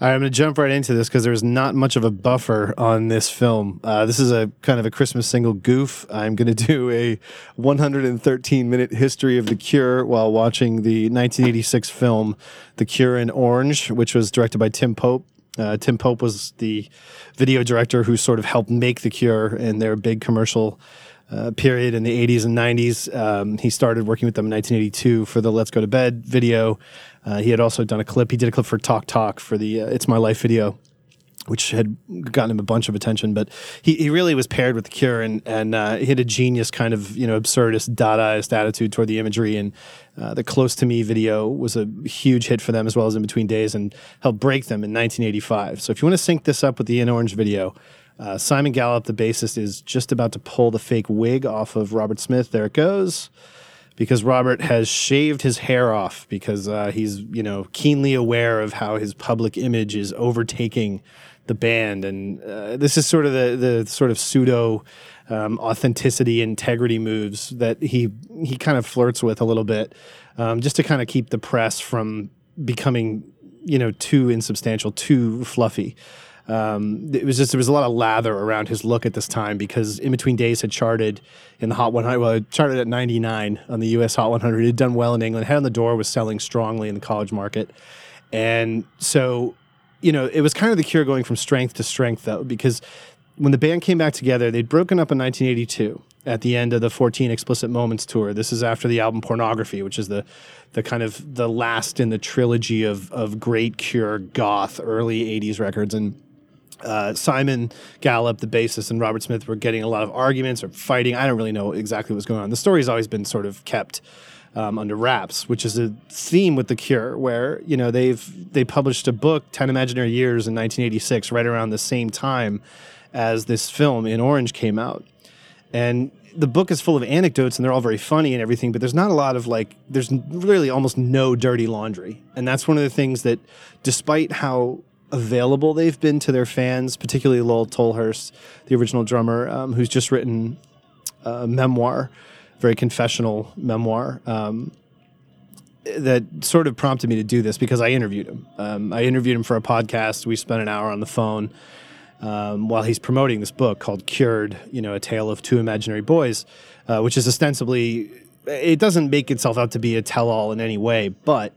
All right, I'm going to jump right into this because there's not much of a buffer on this film. This is a kind of a Christmas single goof. I'm going to do a 113-minute history of The Cure while watching the 1986 film The Cure in Orange, which was directed by Tim Pope. Tim Pope was the video director who sort of helped make The Cure in their big commercial period in the 80s and 90s. He started working with them in 1982 for the Let's Go to Bed video. He had also done a clip. He did a clip for Talk Talk for the It's My Life video, which had gotten him a bunch of attention. But he really was paired with The Cure, and he had a genius kind of, you know, absurdist, Dadaist attitude toward the imagery. And the Close to Me video was a huge hit for them, as well as In Between Days, and helped break them in 1985. So if you want to sync this up with the In Orange video, Simon Gallup, the bassist, is just about to pull the fake wig off of Robert Smith. There it goes. Because Robert has shaved his hair off because he's, you know, keenly aware of how his public image is overtaking the band. And this is sort of the sort of pseudo authenticity, integrity moves that he kind of flirts with a little bit, just to kind of keep the press from becoming, you know, too insubstantial, too fluffy. It was just, there was a lot of lather around his look at this time because In Between Days had charted in the Hot 100. Well, it charted at 99 on the US Hot 100. It had done well in England. Head on the Door was selling strongly in the college market. And so, you know, it was kind of The Cure going from strength to strength, though, because when the band came back together, they'd broken up in 1982 at the end of the 14 Explicit Moments tour. This is after the album Pornography, which is the kind of the last in the trilogy of great Cure goth early 80s records. And Simon Gallup, the bassist, and Robert Smith were getting a lot of arguments or fighting. I don't really know exactly what's going on. The story's always been sort of kept under wraps, which is a theme with The Cure, where, you know, they published a book, 10 Imaginary Years, in 1986, right around the same time as this film In Orange came out. And the book is full of anecdotes, and they're all very funny and everything, but there's not a lot of, like, there's really almost no dirty laundry. And that's one of the things that, despite how available they've been to their fans, particularly Lol Tolhurst, the original drummer, who's just written a memoir, very confessional memoir, that sort of prompted me to do this because I interviewed him. I interviewed him for a podcast. We spent an hour on the phone while he's promoting this book called Cured, you know, A Tale of Two Imaginary Boys, which is ostensibly, it doesn't make itself out to be a tell-all in any way, but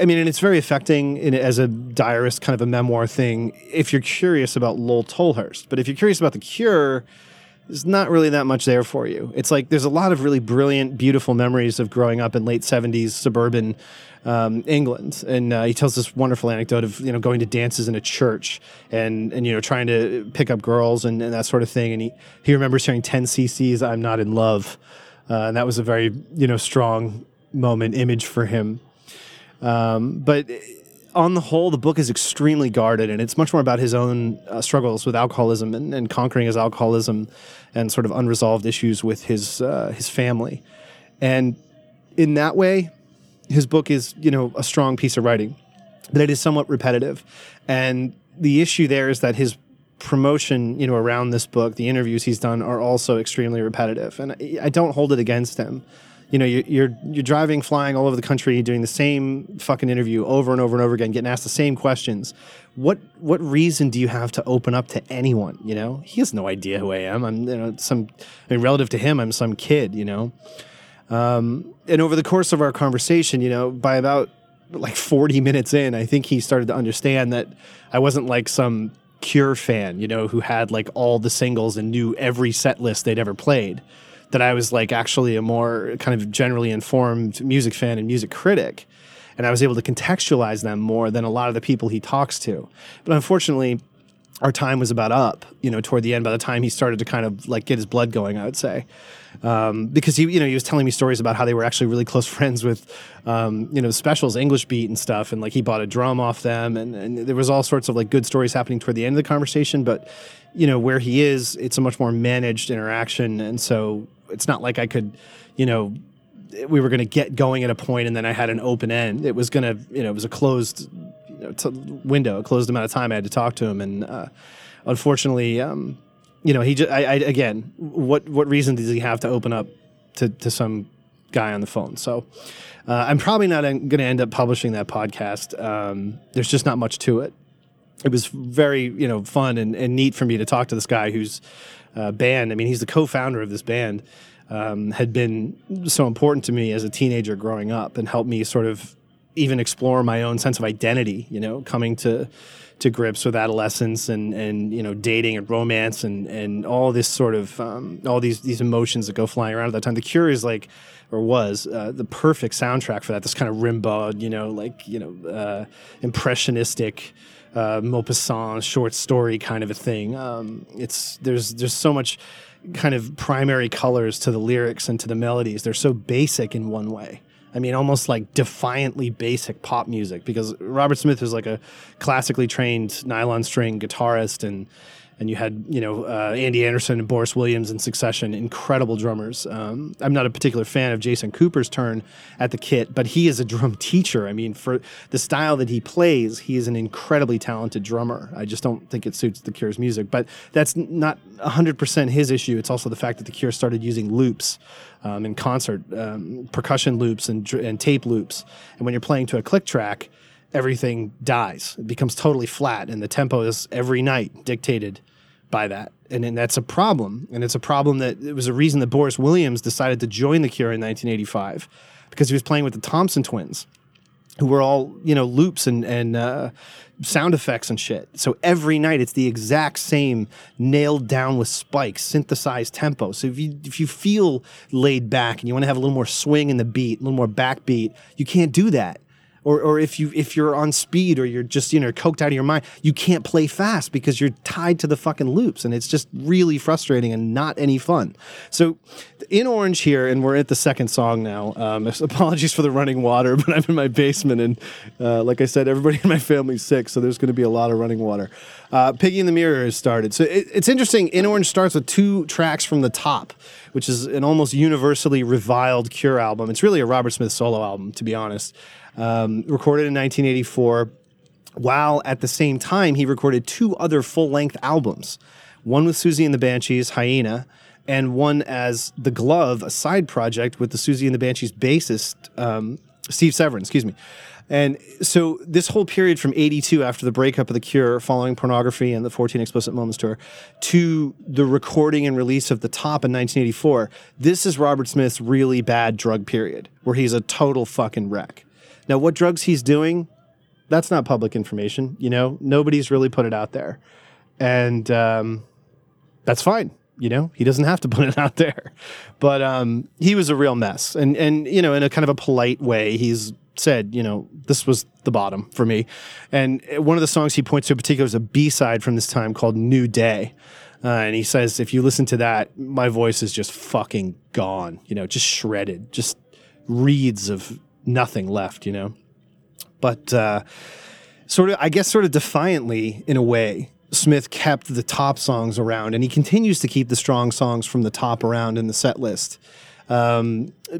I mean, and it's very affecting as a diarist, kind of a memoir thing, if you're curious about Lol Tolhurst. But if you're curious about The Cure, there's not really that much there for you. It's like there's a lot of really brilliant, beautiful memories of growing up in late 70s suburban England. And he tells this wonderful anecdote of, you know, going to dances in a church and you know, trying to pick up girls and that sort of thing. And he remembers hearing 10 cc's, I'm Not in Love. And that was a very, you know, strong moment, image for him. But on the whole, the book is extremely guarded, and it's much more about his own struggles with alcoholism and conquering his alcoholism and sort of unresolved issues with his family. And in that way, his book is, you know, a strong piece of writing, but it is somewhat repetitive. And the issue there is that his promotion, you know, around this book, the interviews he's done are also extremely repetitive, and I don't hold it against him. You know, you're driving, flying all over the country, doing the same fucking interview over and over and over again, getting asked the same questions. What reason do you have to open up to anyone? You know, he has no idea who I am. I'm, you know, relative to him, I'm some kid. You know, and over the course of our conversation, you know, by about like 40 minutes in, I think he started to understand that I wasn't like some Cure fan, you know, who had like all the singles and knew every set list they'd ever played. That I was like actually a more kind of generally informed music fan and music critic. And I was able to contextualize them more than a lot of the people he talks to. But unfortunately, our time was about up, you know, toward the end, by the time he started to kind of like get his blood going, I would say. Because he, you know, he was telling me stories about how they were actually really close friends with, you know, Specials, English Beat and stuff. And like he bought a drum off them and there was all sorts of like good stories happening toward the end of the conversation. But, you know, where he is, it's a much more managed interaction. And so it's not like I could, you know, we were going to get going at a point and then I had an open end. It was going to, you know, it was a closed window, a closed amount of time I had to talk to him. And unfortunately, you know, he just, again, what reason does he have to open up to some guy on the phone. So I'm probably not going to end up publishing that podcast. There's just not much to it. It was very, fun and neat for me to talk to this guy whose band, he's the co-founder of this band, had been so important to me as a teenager growing up and helped me sort of even explore my own sense of identity, coming to grips with adolescence and dating and romance and all this sort of all these emotions that go flying around at that time. The Cure is was the perfect soundtrack for that. This kind of Rimbaud, impressionistic Maupassant short story kind of a thing. There's so much kind of primary colors to the lyrics and to the melodies. They're so basic in one way. Almost like defiantly basic pop music, because Robert Smith is like a classically trained nylon string guitarist, and you had, Andy Anderson and Boris Williams in succession, incredible drummers. I'm not a particular fan of Jason Cooper's turn at the kit, but he is a drum teacher. For the style that he plays, he is an incredibly talented drummer. I just don't think it suits The Cure's music, but that's not 100% his issue. It's also the fact that The Cure started using loops in concert, percussion loops and tape loops. And when you're playing to a click track, everything dies. It becomes totally flat, and the tempo is every night dictated by that. And that's a problem. And it's a problem that it was a reason that Boris Williams decided to join The Cure in 1985, because he was playing with the Thompson twins, who were all, loops and sound effects and shit. So every night it's the exact same nailed down with spikes, synthesized tempo. So if you feel laid back and you want to have a little more swing in the beat, a little more backbeat, you can't do that. Or if you're on speed or you're just, coked out of your mind, you can't play fast because you're tied to the fucking loops, and it's just really frustrating and not any fun. So in Orange here, and we're at the second song now, apologies for the running water, but I'm in my basement, and like I said, everybody in my family's sick, so there's going to be a lot of running water. Piggy in the Mirror has started. So it's interesting, In Orange starts with two tracks from The Top, which is an almost universally reviled Cure album. It's really a Robert Smith solo album, to be honest. Recorded in 1984, while at the same time he recorded two other full-length albums, one with Suzy and the Banshees, Hyena, and one as The Glove, a side project with the Suzy and the Banshees bassist, Steve Severin, And so this whole period from 82, after the breakup of The Cure, following Pornography and the 14 Explicit Moments tour, to the recording and release of The Top in 1984, this is Robert Smith's really bad drug period, where he's a total fucking wreck. Now, what drugs he's doing, that's not public information, Nobody's really put it out there. And that's fine, He doesn't have to put it out there. But he was a real mess. And in a kind of a polite way, he's said, this was the bottom for me. And one of the songs he points to in particular is a B-side from this time called New Day. And he says, if you listen to that, my voice is just fucking gone, just shredded, just reeds of nothing left, But sort of defiantly, in a way, Smith kept the Top songs around, and he continues to keep the strong songs from the Top around in the set list.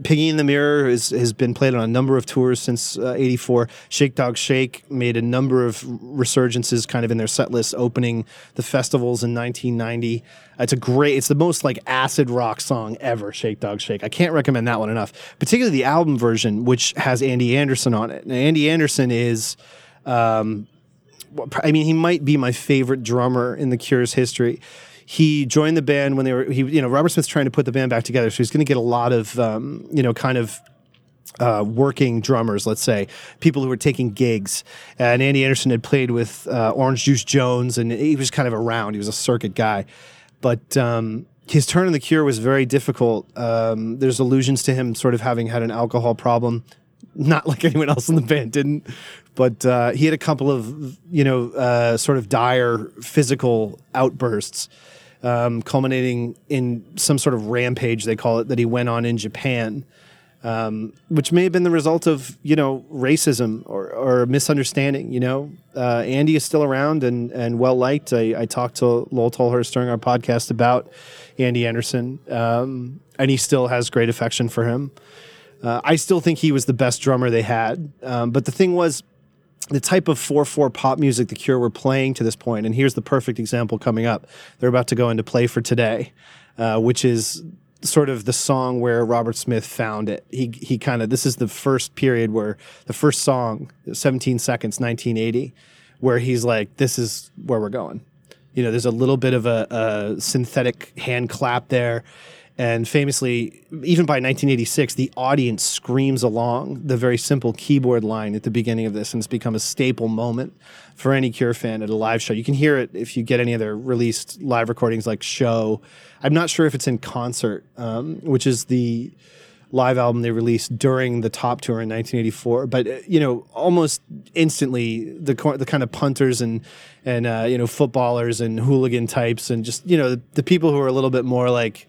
Piggy in the Mirror has been played on a number of tours since 84. Shake Dog Shake made a number of resurgences kind of in their set lists, opening the festivals in 1990. It's the most like acid rock song ever, Shake Dog Shake. I can't recommend that one enough, particularly the album version, which has Andy Anderson on it. And Andy Anderson is, he might be my favorite drummer in The Cure's history. He joined the band when Robert Smith's trying to put the band back together, so he's going to get a lot of, working drummers, let's say, people who were taking gigs. And Andy Anderson had played with Orange Juice Jones, and he was kind of around. He was a circuit guy. But his turn in The Cure was very difficult. There's allusions to him sort of having had an alcohol problem. Not like anyone else in the band didn't, but he had a couple of, sort of dire physical outbursts. Culminating in some sort of rampage, they call it, that he went on in Japan, which may have been the result of, racism or misunderstanding, Andy is still around and well-liked. I talked to Lol Tolhurst during our podcast about Andy Anderson, and he still has great affection for him. I still think he was the best drummer they had, but the thing was, the type of 4/4 pop music The Cure were playing to this point, and here's the perfect example coming up. They're about to go into play for today, which is sort of the song where Robert Smith found it. He kind of, this is the first period where the first song, 17 Seconds, 1980, where he's like, this is where we're going. You know, there's a little bit of a synthetic hand clap there. And famously, even by 1986, the audience screams along the very simple keyboard line at the beginning of this, and it's become a staple moment for any Cure fan at a live show. You can hear it if you get any of their released live recordings like Show. I'm not sure if it's in Concert, which is the live album they released during the Top tour in 1984. But, you know, almost instantly, the kind of punters and you know, footballers and hooligan types and just, you know, the people who are a little bit more like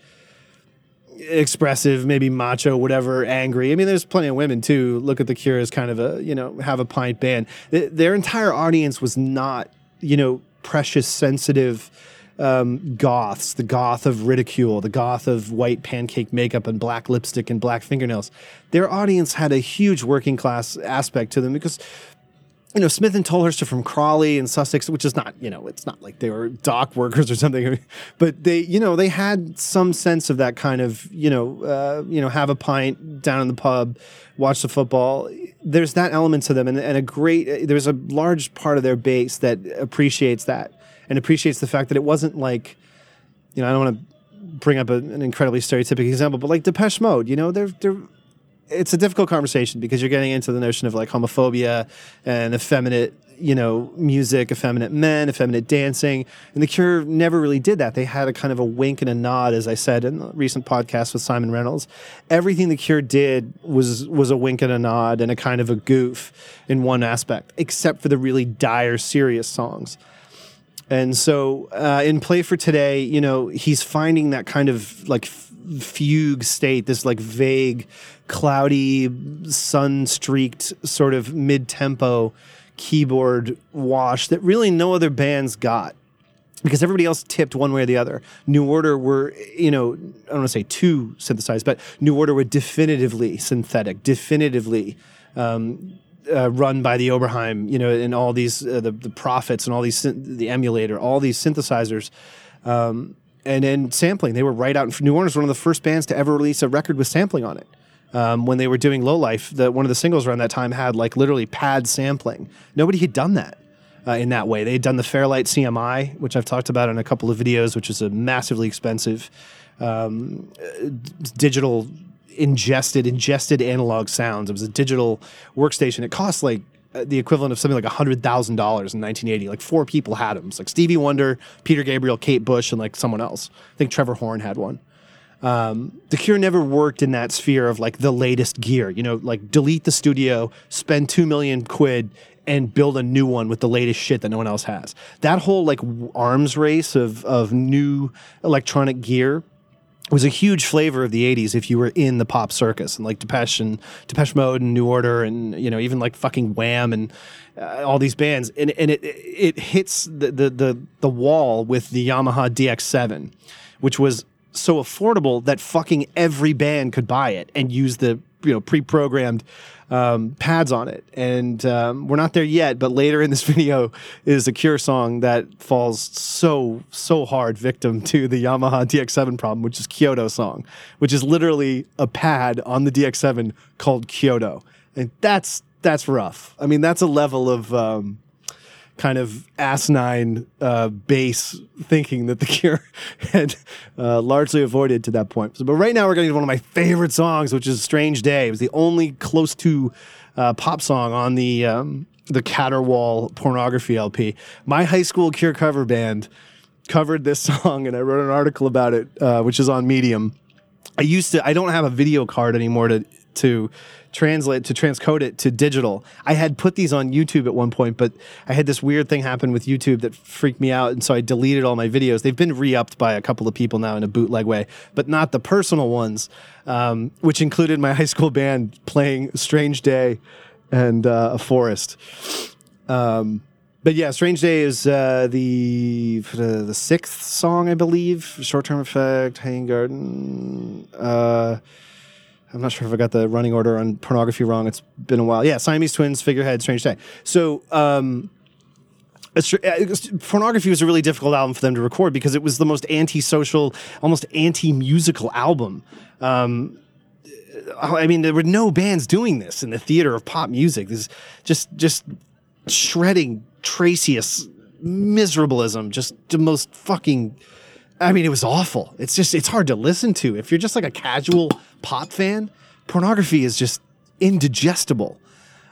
expressive, maybe macho, whatever, angry. I mean, there's plenty of women too. Look at The Cure as kind of a, you know, have a pint band. Their entire audience was not, you know, precious, sensitive goths, the goth of ridicule, the goth of white pancake makeup and black lipstick and black fingernails. Their audience had a huge working class aspect to them because, you know, Smith and Tolhurst are from Crawley in Sussex, which is not, you know, it's not like they were dock workers or something, but they, you know, they had some sense of that kind of, you know, have a pint down in the pub, watch the football. There's that element to them, and a great, there's a large part of their base that and appreciates the fact that it wasn't like, you know, I don't want to bring up an incredibly stereotypical example, but like Depeche Mode, you know, they're it's a difficult conversation because you're getting into the notion of like homophobia and effeminate, you know, music, effeminate men, effeminate dancing. And The Cure never really did that. They had a kind of a wink and a nod, as I said in a recent podcast with Simon Reynolds. Everything The Cure did was a wink and a nod and a kind of a goof in one aspect, except for the really dire, serious songs. And so in Play for Today, you know, he's finding that kind of like fugue state, this like vague, cloudy, sun-streaked sort of mid-tempo keyboard wash that really no other band's got because everybody else tipped one way or the other. New Order were, you know, I don't want to say too synthesized, but New Order were definitively synthetic, definitively run by the Oberheim, you know, and all these, the Prophets and all these, the Emulator, all these synthesizers. And then sampling, they were right out. New Order was one of the first bands to ever release a record with sampling on it. When they were doing Lowlife, one of the singles around that time had like literally pad sampling. Nobody had done that in that way. They had done the Fairlight CMI, which I've talked about in a couple of videos, which is a massively expensive digital ingested analog sounds. It was a digital workstation. It cost like the equivalent of something like $100,000 in 1980. Like four people had them. It's like Stevie Wonder, Peter Gabriel, Kate Bush, and like someone else. I think Trevor Horn had one. The Cure never worked in that sphere of like the latest gear, you know, like delete the studio, spend $2 million and build a new one with the latest shit that no one else has. That whole like arms race of new electronic gear was a huge flavor of the 80s if you were in the pop circus and like Depeche and Depeche Mode and New Order and, you know, even like fucking Wham and all these bands. And it hits the wall with the Yamaha DX7, which was so affordable that fucking every band could buy it and use the, you know, pre-programmed pads on it. And we're not there yet, but later in this video is a Cure song that falls so hard victim to the Yamaha DX7 problem, which is Kyoto Song, which is literally a pad on the DX7 called Kyoto. And that's rough. I mean, that's a level of kind of asinine base thinking that The Cure had largely avoided to that point. But right now we're getting to one of my favorite songs, which is Strange Day. It was the only close to pop song on the Caterwaul Pornography LP. My high school Cure cover band covered this song, and I wrote an article about it, which is on Medium. I don't have a video card anymore to translate, to transcode it to digital. I had put these on YouTube at one point, but I had this weird thing happen with YouTube that freaked me out, and so I deleted all my videos. They've been re-upped by a couple of people now in a bootleg way, but not the personal ones, which included my high school band playing Strange Day and A Forest. But yeah, Strange Day is the sixth song, I believe. Short-Term Effect, Hanging Garden. I'm not sure if I got the running order on Pornography wrong. It's been a while. Yeah, Siamese Twins, Figurehead, Strange Day. So Pornography was a really difficult album for them to record because it was the most anti-social, almost anti-musical album. I mean, there were no bands doing this in the theater of pop music. This is just shredding Traceous miserableism, just the most fucking... I mean, it was awful. It's just, it's hard to listen to. If you're just like a casual pop fan, Pornography is just indigestible.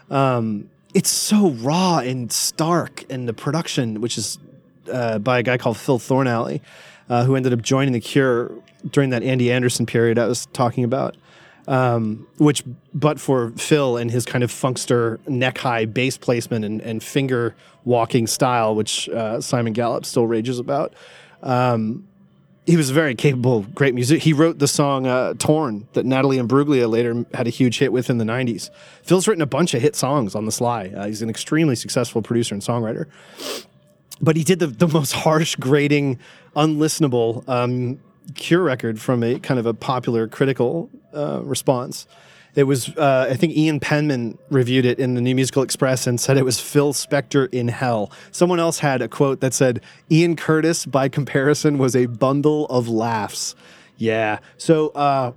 It's so raw and stark, and the production, which is by a guy called Phil Thornalley, who ended up joining The Cure during that Andy Anderson period I was talking about, which, but for Phil and his kind of funkster neck-high bass placement and finger-walking style, which Simon Gallup still rages about, he was very capable, great music. He wrote the song Torn that Natalie Imbruglia later had a huge hit with in the 90s. Phil's written a bunch of hit songs on the sly. He's an extremely successful producer and songwriter. But he did the most harsh, grating, unlistenable Cure record from a kind of a popular critical response. It was, I think Ian Penman reviewed it in the New Musical Express and said it was Phil Spector in hell. Someone else had a quote that said, Ian Curtis, by comparison, was a bundle of laughs. Yeah. So,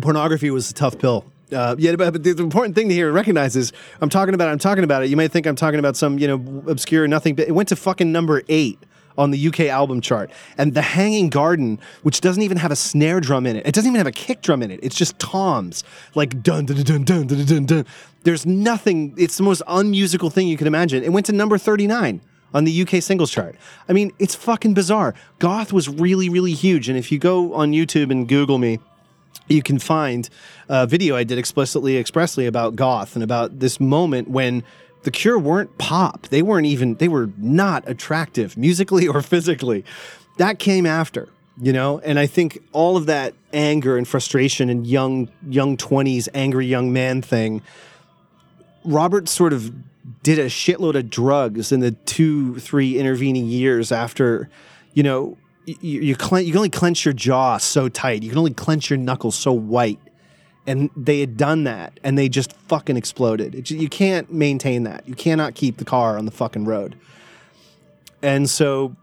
Pornography was a tough pill. Yeah, but the important thing to hear and recognize is, I'm talking about it. You might think I'm talking about some, obscure nothing, but it went to fucking number 8 on the UK album chart. And The Hanging Garden, which doesn't even have a snare drum in it. It doesn't even have a kick drum in it. It's just toms. Like, dun, dun, dun, dun, dun, dun, dun. There's nothing. It's the most unmusical thing you can imagine. It went to number 39 on the UK singles chart. I mean, it's fucking bizarre. Goth was really, really huge. And if you go on YouTube and Google me, you can find a video I did expressly about goth and about this moment when The Cure weren't pop. They were not attractive musically or physically. That came after, and I think all of that anger and frustration and young 20s, angry young man thing, Robert sort of did a shitload of drugs in the 2-3 intervening years after, you can only clench your jaw so tight. You can only clench your knuckles so white. And they had done that, and they just fucking exploded. You can't maintain that. You cannot keep the car on the fucking road. And so,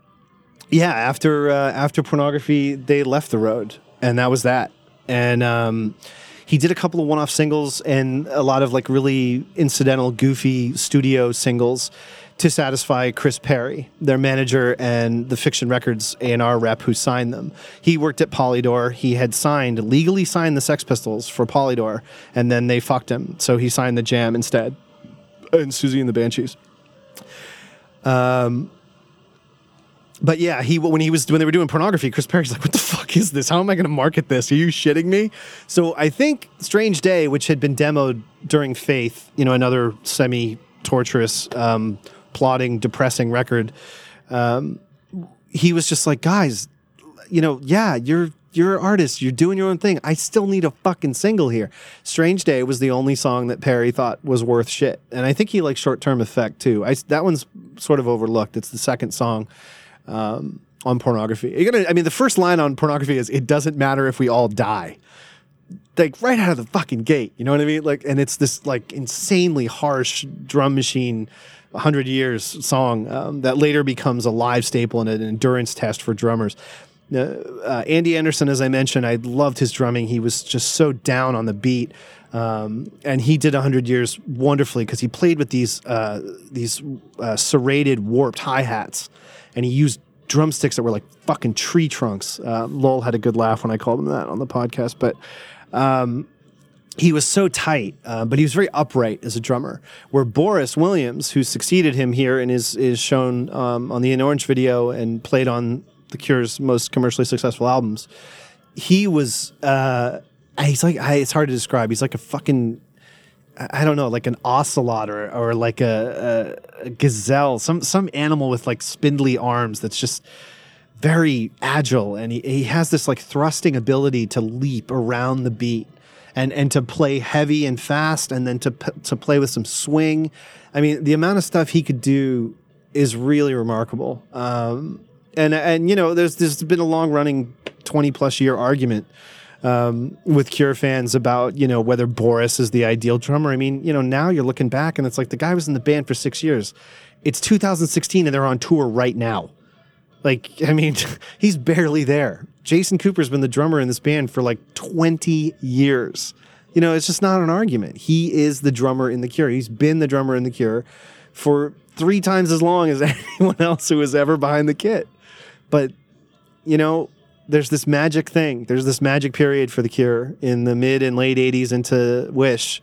yeah, after Pornography, they left the road, and that was that. And he did a couple of one-off singles and a lot of, really incidental, goofy studio singles to satisfy Chris Perry, their manager, and the Fiction Records A&R rep who signed them. He worked at Polydor. He had legally signed the Sex Pistols for Polydor, and then they fucked him, so he signed The Jam instead, and Suzy and the Banshees. But yeah, when they were doing Pornography, Chris Perry's like, what the fuck is this? How am I going to market this? Are you shitting me? So I think Strange Day, which had been demoed during Faith, another semi-torturous, plotting, depressing record. He was just like, guys, you're an artist. You're doing your own thing. I still need a fucking single here. Strange Day was the only song that Perry thought was worth shit. And I think he liked Short Term Effect too. That one's sort of overlooked. It's the second song on Pornography. The first line on Pornography is, it doesn't matter if we all die. Like, right out of the fucking gate, you know what I mean? Like, and it's this, insanely harsh drum machine 100 years song that later becomes a live staple and an endurance test for drummers. Andy Anderson, as I mentioned, I loved his drumming. He was just so down on the beat. And he did 100 years wonderfully because he played with these serrated, warped hi-hats. And he used drumsticks that were like fucking tree trunks. Lol had a good laugh when I called him that on the podcast, but... he was so tight, but he was very upright as a drummer, where Boris Williams, who succeeded him here and is shown on the In Orange video and played on The Cure's most commercially successful albums, he was, it's hard to describe. He's like a fucking, I don't know, like an ocelot or like a gazelle, some animal with like spindly arms that's just very agile, and he has this like thrusting ability to leap around the beat and to play heavy and fast, and then to play with some swing. I mean, the amount of stuff he could do is really remarkable. There's been a long running 20 plus year argument with Cure fans about, you know, whether Boris is the ideal drummer. I mean, you know, now you're looking back and it's like the guy was in the band for 6 years. It's 2016 and they're on tour right now. Like, I mean, he's barely there. Jason Cooper's been the drummer in this band for like 20 years. You know, it's just not an argument. He is the drummer in The Cure. He's been the drummer in The Cure for 3 times as long as anyone else who was ever behind the kit. But, you know, there's this magic thing. There's this magic period for The Cure in the mid and late 80s into Wish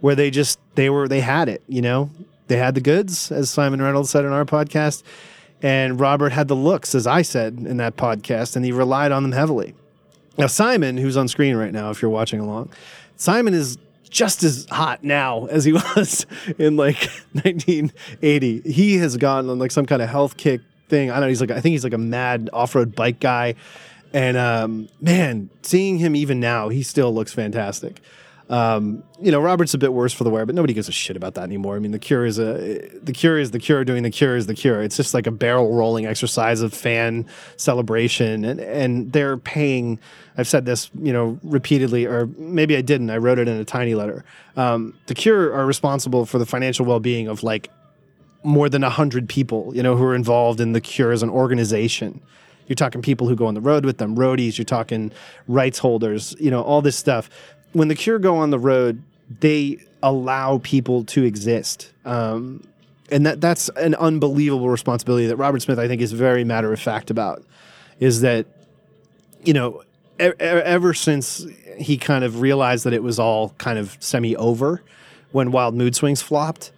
where they just, they had it, you know? They had the goods, as Simon Reynolds said in our podcast, and Robert had the looks, as I said in that podcast, and he relied on them heavily. Now, Simon, who's on screen right now, if you're watching along, Simon is just as hot now as he was in like 1980. He has gotten on like some kind of health kick thing. I don't know. He's like, I think he's like a mad off-road bike guy. And man, seeing him even now, he still looks fantastic. You know, Robert's a bit worse for the wear, but nobody gives a shit about that anymore. I mean, the Cure is the Cure doing The Cure is The Cure. It's just like a barrel rolling exercise of fan celebration, and they're paying. I've said this, you know, repeatedly, or maybe I didn't. I wrote it in a tiny letter. The Cure are responsible for the financial well-being of like more than 100 people, you know, who are involved in The Cure as an organization. You're talking people who go on the road with them, roadies. You're talking rights holders. You know, all this stuff. When The Cure go on the road, they allow people to exist. And that's an unbelievable responsibility that Robert Smith, I think, is very matter-of-fact about, is that, you know, ever since he kind of realized that it was all kind of semi-over when Wild Mood Swings flopped,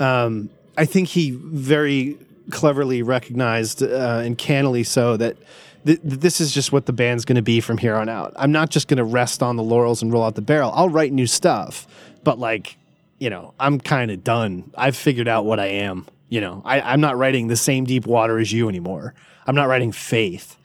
I think he very cleverly recognized, and cannily so, that this is just what the band's going to be from here on out. I'm not just going to rest on the laurels and roll out the barrel. I'll write new stuff, but like, you know, I'm kind of done. I've figured out what I am. You know, I'm not writing the same deep water as you anymore. I'm not writing Faith.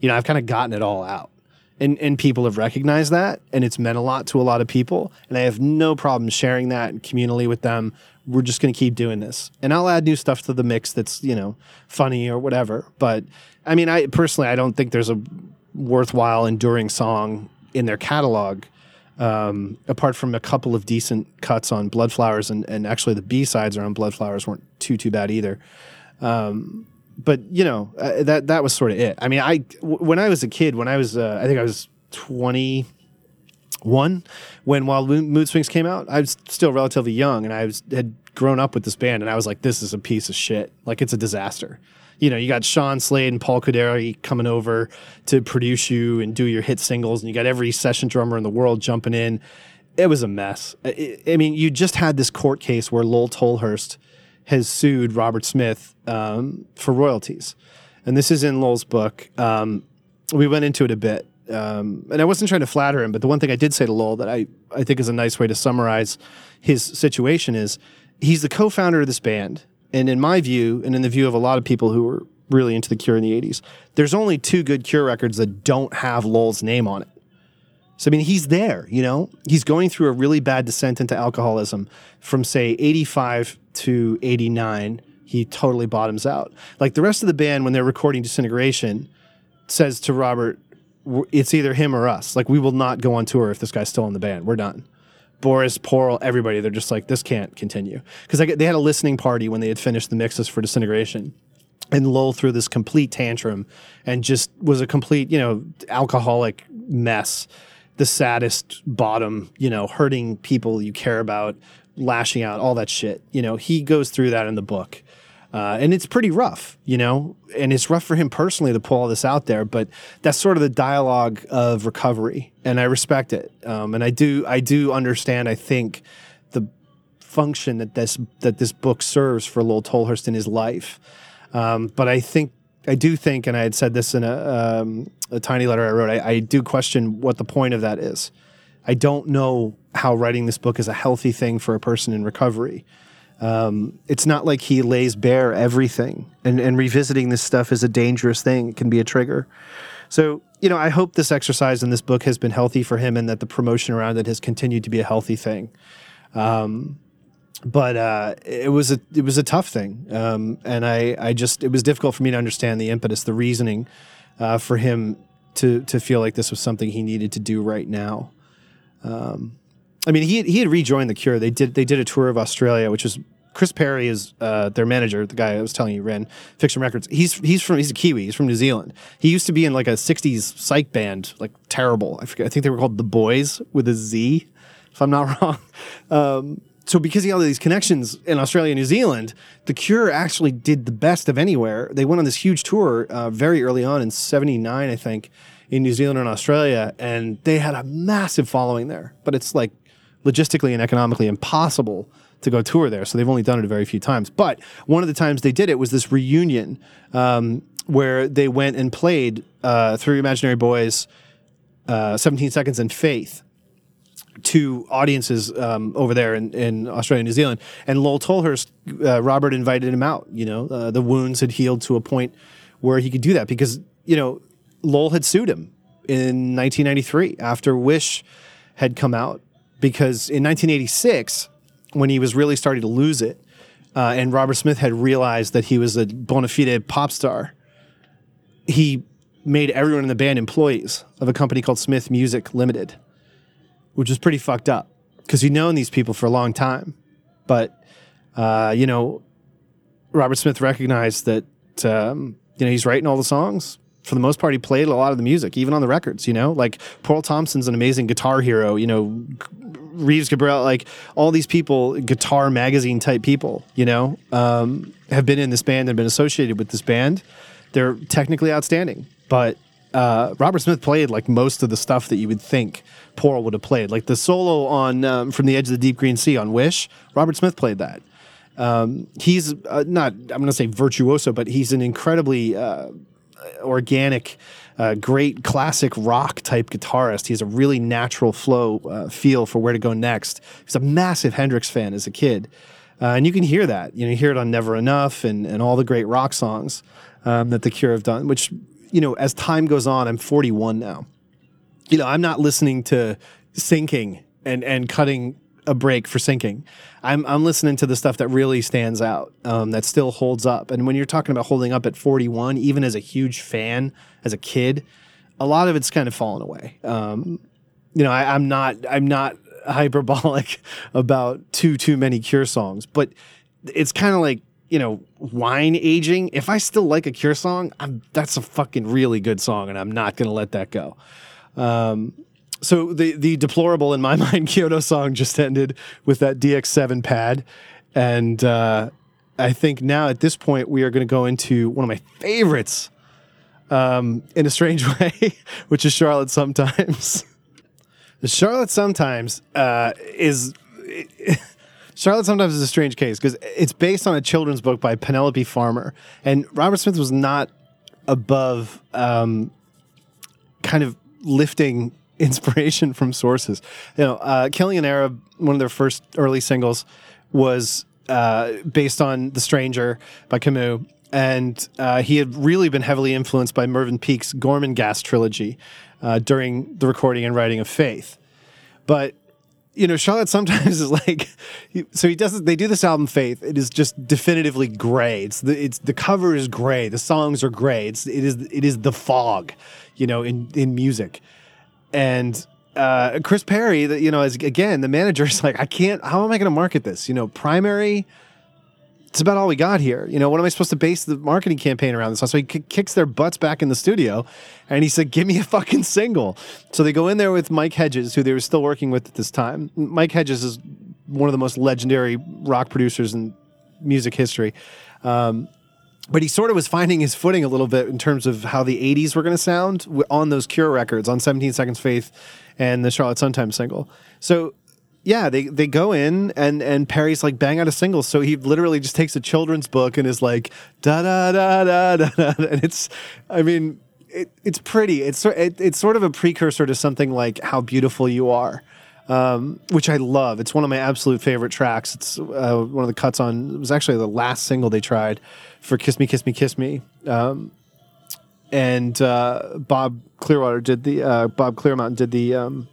You know, I've kind of gotten it all out. And people have recognized that, and it's meant a lot to a lot of people. And I have no problem sharing that communally with them. We're just going to keep doing this. And I'll add new stuff to the mix that's, you know, funny or whatever. But, I mean, I personally, I don't think there's a worthwhile, enduring song in their catalog, apart from a couple of decent cuts on Bloodflowers. And actually, the B-sides around Bloodflowers weren't too bad either. But, you know, that was sort of it. I mean, when I was a kid, when I was, I think I was 21, when Wild Mood Swings came out, I was still relatively young, and had grown up with this band, and I was like, this is a piece of shit. Like, it's a disaster. You know, you got Sean Slade and Paul Kuderi coming over to produce you and do your hit singles, and you got every session drummer in the world jumping in. It was a mess. I mean, you just had this court case where Lol Tolhurst has sued Robert Smith for royalties. And this is in Lol's book. We went into it a bit. And I wasn't trying to flatter him, but the one thing I did say to Lol that I think is a nice way to summarize his situation is he's the co-founder of this band. And in my view, and in the view of a lot of people who were really into The Cure in the 80s, there's only 2 good Cure records that don't have Lol's name on it. So, I mean, he's there, you know? He's going through a really bad descent into alcoholism from, say, 85 to 89. He totally bottoms out. Like, the rest of the band, when they're recording Disintegration, says to Robert, it's either him or us. Like, we will not go on tour if this guy's still in the band. We're done. Boris, Porl, everybody, they're just like, this can't continue. Because they had a listening party when they had finished the mixes for Disintegration. And Lol threw this complete tantrum and just was a complete, you know, alcoholic mess. The saddest bottom, you know, hurting people you care about, lashing out, all that shit. You know, he goes through that in the book. And it's pretty rough, you know, and it's rough for him personally to pull all this out there. But that's sort of the dialogue of recovery. And I respect it. And I do understand, I think, the function that this book serves for Lol Tolhurst in his life. But I do think, and I had said this in a tiny letter I wrote, I do question what the point of that is. I don't know how writing this book is a healthy thing for a person in recovery. It's not like he lays bare everything, and revisiting this stuff is a dangerous thing. It can be a trigger. So, you know, I hope this exercise in this book has been healthy for him, and that the promotion around it has continued to be a healthy thing. But it was a tough thing, and I just it was difficult for me to understand the impetus, the reasoning for him to feel like this was something he needed to do right now. I mean, he had rejoined The Cure. They did a tour of Australia, which was Chris Perry is their manager, the guy I was telling you ran Fiction Records. He's a Kiwi. He's from New Zealand. He used to be in like a 60s psych band, like terrible. I think they were called The Boys with a Z, if I'm not wrong. So because he had all these connections in Australia and New Zealand, The Cure actually did the best of anywhere. They went on this huge tour very early on in 79, I think, in New Zealand and Australia, and they had a massive following there. But it's like logistically and economically impossible to go tour there, so they've only done it a very few times. But one of the times they did it was this reunion where they went and played Three Imaginary Boys, 17 Seconds, and Faith to audiences over there in Australia and New Zealand. And Lol Tolhurst, Robert invited him out. You know, the wounds had healed to a point where he could do that because, you know, Lol had sued him in 1993 after Wish had come out, because in 1986... when he was really starting to lose it, and Robert Smith had realized that he was a bona fide pop star, he made everyone in the band employees of a company called Smith Music Limited, which was pretty fucked up because he'd known these people for a long time. But, you know, Robert Smith recognized that, you know, he's writing all the songs. For the most part, he played a lot of the music, even on the records, you know? Like, Pearl Thompson's an amazing guitar hero, you know, Reeves Cabrera, like, all these people, guitar magazine-type people, you know, have been in this band and been associated with this band. They're technically outstanding, but Robert Smith played, like, most of the stuff that you would think Pearl would have played. Like, the solo on From the Edge of the Deep Green Sea on Wish, Robert Smith played that. He's not, I'm going to say virtuoso, but he's an incredibly... organic, great classic rock type guitarist. He has a really natural flow feel for where to go next. He's a massive Hendrix fan as a kid. And you can hear that. You know, you hear it on Never Enough and all the great rock songs that The Cure have done, which, you know, as time goes on, I'm 41 now. You know, I'm not listening to Sinking and cutting a break for Sinking. I'm listening to the stuff that really stands out, that still holds up. And when you're talking about holding up at 41, even as a huge fan, as a kid, a lot of it's kind of fallen away. You know, I'm not hyperbolic about too many Cure songs, but it's kind of like, you know, wine aging. If I still like a Cure song, that's a fucking really good song, and I'm not going to let that go. So the deplorable, in my mind, Kyoto Song just ended with that DX7 pad. And I think now at this point we are going to go into one of my favorites in a strange way, which is Charlotte Sometimes. Charlotte Sometimes Charlotte Sometimes is a strange case because it's based on a children's book by Penelope Farmer. And Robert Smith was not above kind of lifting inspiration from sources. You know, Killing an Arab, one of their first early singles, was based on The Stranger by Camus, and he had really been heavily influenced by Mervyn Peake's Gormenghast trilogy during the recording and writing of Faith. But, you know, Charlotte Sometimes is like, so they do this album Faith. It is just definitively gray. The cover is gray. The songs are gray. It is the fog, you know, in music. And Chris Perry, you know, again, the manager's like, how am I going to market this? You know, primary, it's about all we got here. You know, what am I supposed to base the marketing campaign around this on? So he kicks their butts back in the studio, and he said, give me a fucking single. So they go in there with Mike Hedges, who they were still working with at this time. Mike Hedges is one of the most legendary rock producers in music history. But he sort of was finding his footing a little bit in terms of how the 80s were going to sound on those Cure records, on 17 Seconds, Faith, and the Charlotte Sometimes single. So, yeah, they go in, and Perry's like, bang out a single. So he literally just takes a children's book and is like, da-da-da-da-da-da. And it's, I mean, it's pretty. It's sort of a precursor to something like How Beautiful You Are, which I love. It's one of my absolute favorite tracks. It's one of the cuts on, it was actually the last single they tried for Kiss Me, Kiss Me, Kiss Me. Bob Clearmountain did the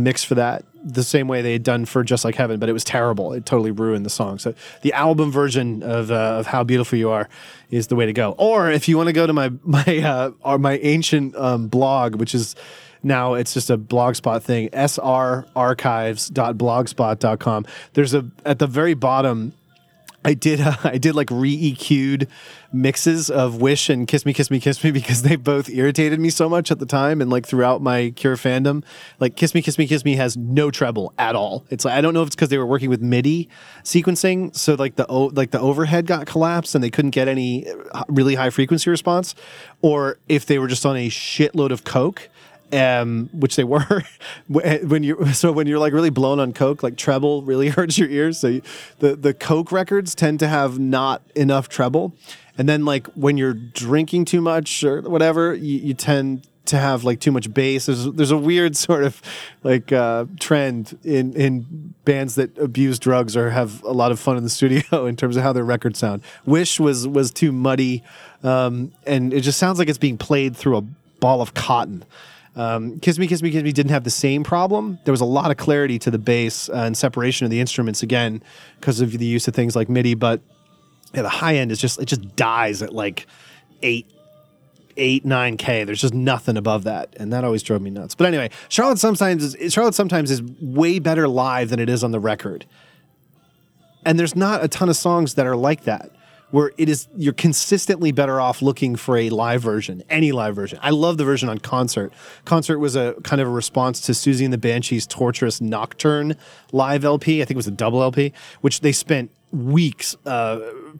mix for that. the same way they had done for Just Like Heaven, but it was terrible. It totally ruined the song. So the album version of How Beautiful You Are is the way to go. Or if you want to go to my ancient blog, which is now it's just a Blogspot thing, srarchives.blogspot.com. There's at the very bottom, I did like re-EQ'd mixes of Wish and Kiss Me, Kiss Me, Kiss Me, because they both irritated me so much at the time and like throughout my Cure fandom. Like Kiss Me, Kiss Me, Kiss Me has no treble at all. It's like, I don't know if it's because they were working with MIDI sequencing, so like the overhead got collapsed and they couldn't get any really high frequency response, or if they were just on a shitload of coke. Which they were when you're like really blown on coke, like treble really hurts your ears. So the coke records tend to have not enough treble, and then like when you're drinking too much or whatever, you tend to have like too much bass. There's a weird sort of like trend in bands that abuse drugs or have a lot of fun in the studio in terms of how their records sound. Wish was too muddy, and it just sounds like it's being played through a ball of cotton. Kiss Me, Kiss Me, Kiss Me didn't have the same problem. There was a lot of clarity to the bass and separation of the instruments again because of the use of things like MIDI. But yeah, the high end just dies at like 8, 9K. There's just nothing above that, and that always drove me nuts. But anyway, Charlotte Sometimes is way better live than it is on the record, and there's not a ton of songs that are like that, where you're consistently better off looking for a live version, any live version. I love the version on Concert. Concert was a kind of a response to Suzy and the Banshees' Torturous Nocturne live LP. I think it was a double LP, which they spent weeks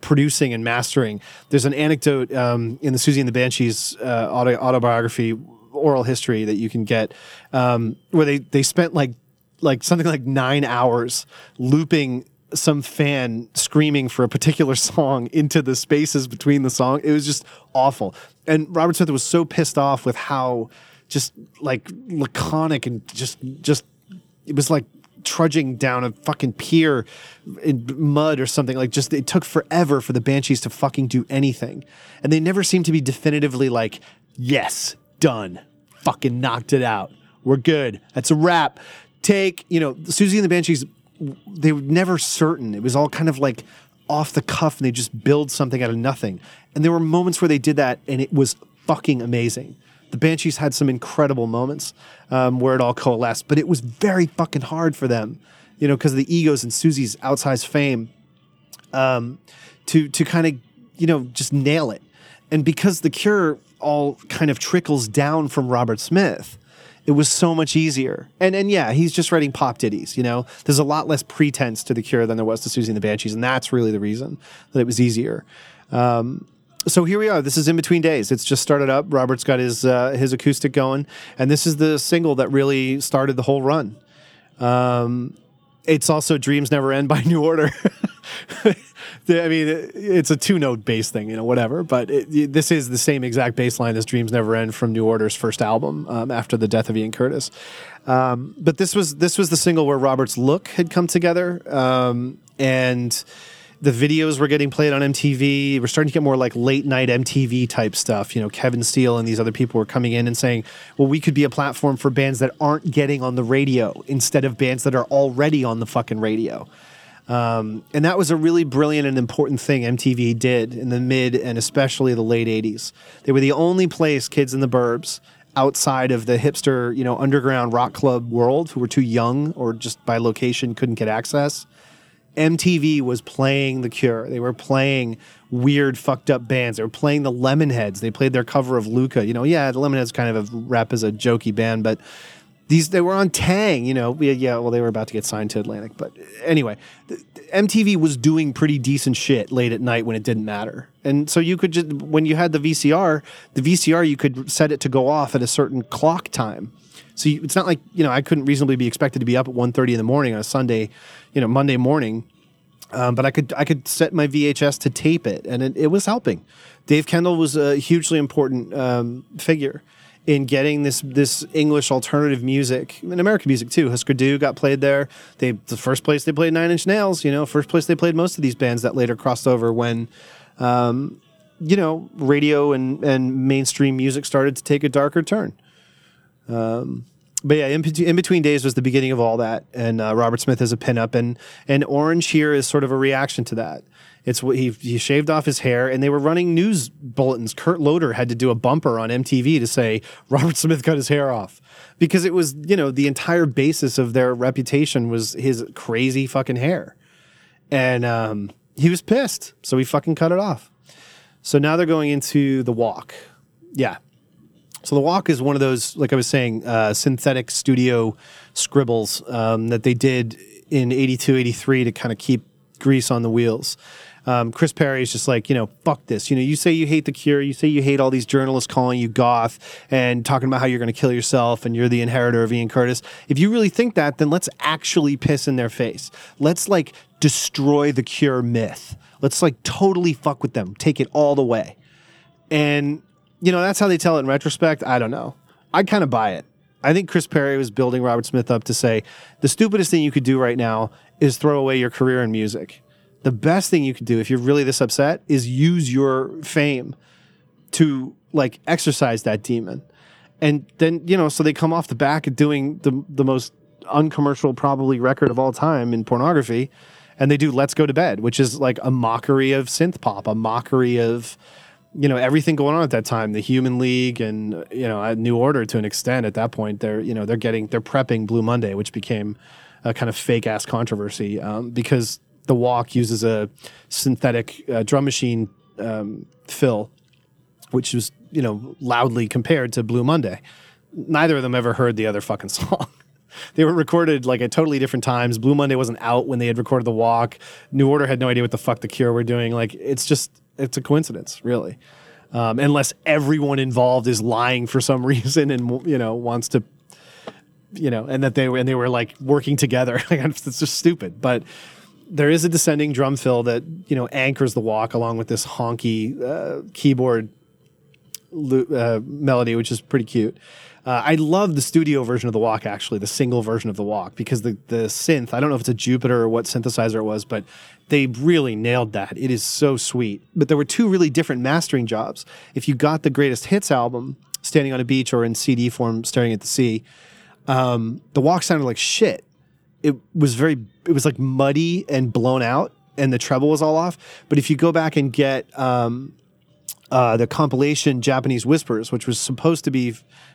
producing and mastering. There's an anecdote in the Suzy and the Banshees autobiography, oral history that you can get, where they spent like something like 9 hours looping some fan screaming for a particular song into the spaces between the song. It was just awful. And Robert Smith was so pissed off with how just like laconic and just it was like trudging down a fucking pier in mud or something. Like just it took forever for the Banshees to fucking do anything. And they never seemed to be definitively like, yes, done. Fucking knocked it out. We're good. That's a wrap. Suzy and the Banshees, they were never certain. It was all kind of like off the cuff, and they just build something out of nothing. And there were moments where they did that, and it was fucking amazing. The Banshees had some incredible moments where it all coalesced, but it was very fucking hard for them, you know, because of the egos and Suzy's outsized fame, to kind of, you know, just nail it. And because The Cure all kind of trickles down from Robert Smith, it was so much easier. And yeah, he's just writing pop ditties, you know? There's a lot less pretense to The Cure than there was to Suzy and the Banshees, and that's really the reason that it was easier. So here we are. This is In Between Days. It's just started up. Robert's got his acoustic going, and this is the single that really started the whole run. It's also Dreams Never End by New Order. I mean, it's a two-note bass thing, you know, whatever. But this is the same exact bass line as Dreams Never End from New Order's first album after the death of Ian Curtis. But this was the single where Robert's look had come together, and the videos were getting played on MTV. We're starting to get more like late-night MTV type stuff. You know, Kevin Steele and these other people were coming in and saying, well, we could be a platform for bands that aren't getting on the radio instead of bands that are already on the fucking radio. And that was a really brilliant and important thing MTV did in the mid and especially the late 80s. They were the only place kids in the burbs outside of the hipster, you know, underground rock club world who were too young or just by location couldn't get access. MTV was playing The Cure. They were playing weird, fucked up bands. They were playing the Lemonheads. They played their cover of Luca. You know, yeah, the Lemonheads kind of a rap as a jokey band, but they were on Tang, you know. Yeah, well, they were about to get signed to Atlantic. But anyway, MTV was doing pretty decent shit late at night when it didn't matter. And so you could just, when you had the VCR, you could set it to go off at a certain clock time. So it's not like, you know, I couldn't reasonably be expected to be up at 1:30 in the morning on a Sunday, you know, Monday morning. But I could set my VHS to tape it, and it was helping. Dave Kendall was a hugely important figure in getting this English alternative music, and American music too. Husker Du got played there. The first place they played Nine Inch Nails, you know, first place they played most of these bands that later crossed over when, you know, radio and mainstream music started to take a darker turn. But yeah, In Between Days was the beginning of all that, and Robert Smith is a pinup, and Orange here is sort of a reaction to that. It's what he shaved off his hair, and they were running news bulletins. Kurt Loder had to do a bumper on MTV to say Robert Smith cut his hair off, because it was, you know, the entire basis of their reputation was his crazy fucking hair, and he was pissed, so he fucking cut it off. So now they're going into The Walk, yeah. So The Walk is one of those, like I was saying, synthetic studio scribbles that they did in 82, 83 to kind of keep grease on the wheels. Chris Perry is just like, you know, fuck this. You know, you say you hate The Cure. You say you hate all these journalists calling you goth and talking about how you're going to kill yourself and you're the inheritor of Ian Curtis. If you really think that, then let's actually piss in their face. Let's, like, destroy The Cure myth. Let's, like, totally fuck with them. Take it all the way. And... you know, that's how they tell it in retrospect. I don't know. I kind of buy it. I think Chris Perry was building Robert Smith up to say, the stupidest thing you could do right now is throw away your career in music. The best thing you could do if you're really this upset is use your fame to, like, exercise that demon. And then, you know, so they come off the back of doing the most uncommercial probably record of all time in Pornography, and they do Let's Go to Bed, which is like a mockery of synth pop, a mockery of... you know, everything going on at that time, the Human League and, you know, New Order to an extent at that point. They're, you know, they're prepping Blue Monday, which became a kind of fake ass controversy because The Walk uses a synthetic drum machine fill, which was, you know, loudly compared to Blue Monday. Neither of them ever heard the other fucking song. They were recorded, like, at totally different times. Blue Monday wasn't out when they had recorded The Walk. New Order had no idea what the fuck The Cure were doing. Like, it's just, it's a coincidence, really. Unless everyone involved is lying for some reason and, you know, wants to, you know, and that they were like working together. It's just stupid. But there is a descending drum fill that, you know, anchors The Walk along with this honky keyboard melody, which is pretty cute. I love the studio version of The Walk, actually, the single version of The Walk, because the synth, I don't know if it's a Jupiter or what synthesizer it was, but they really nailed that. It is so sweet. But there were two really different mastering jobs. If you got the Greatest Hits album, Standing on a Beach, or in CD form, Staring at the Sea, The Walk sounded like shit. It was like muddy and blown out, and the treble was all off. But if you go back and get... the compilation Japanese Whispers, which was supposed to be,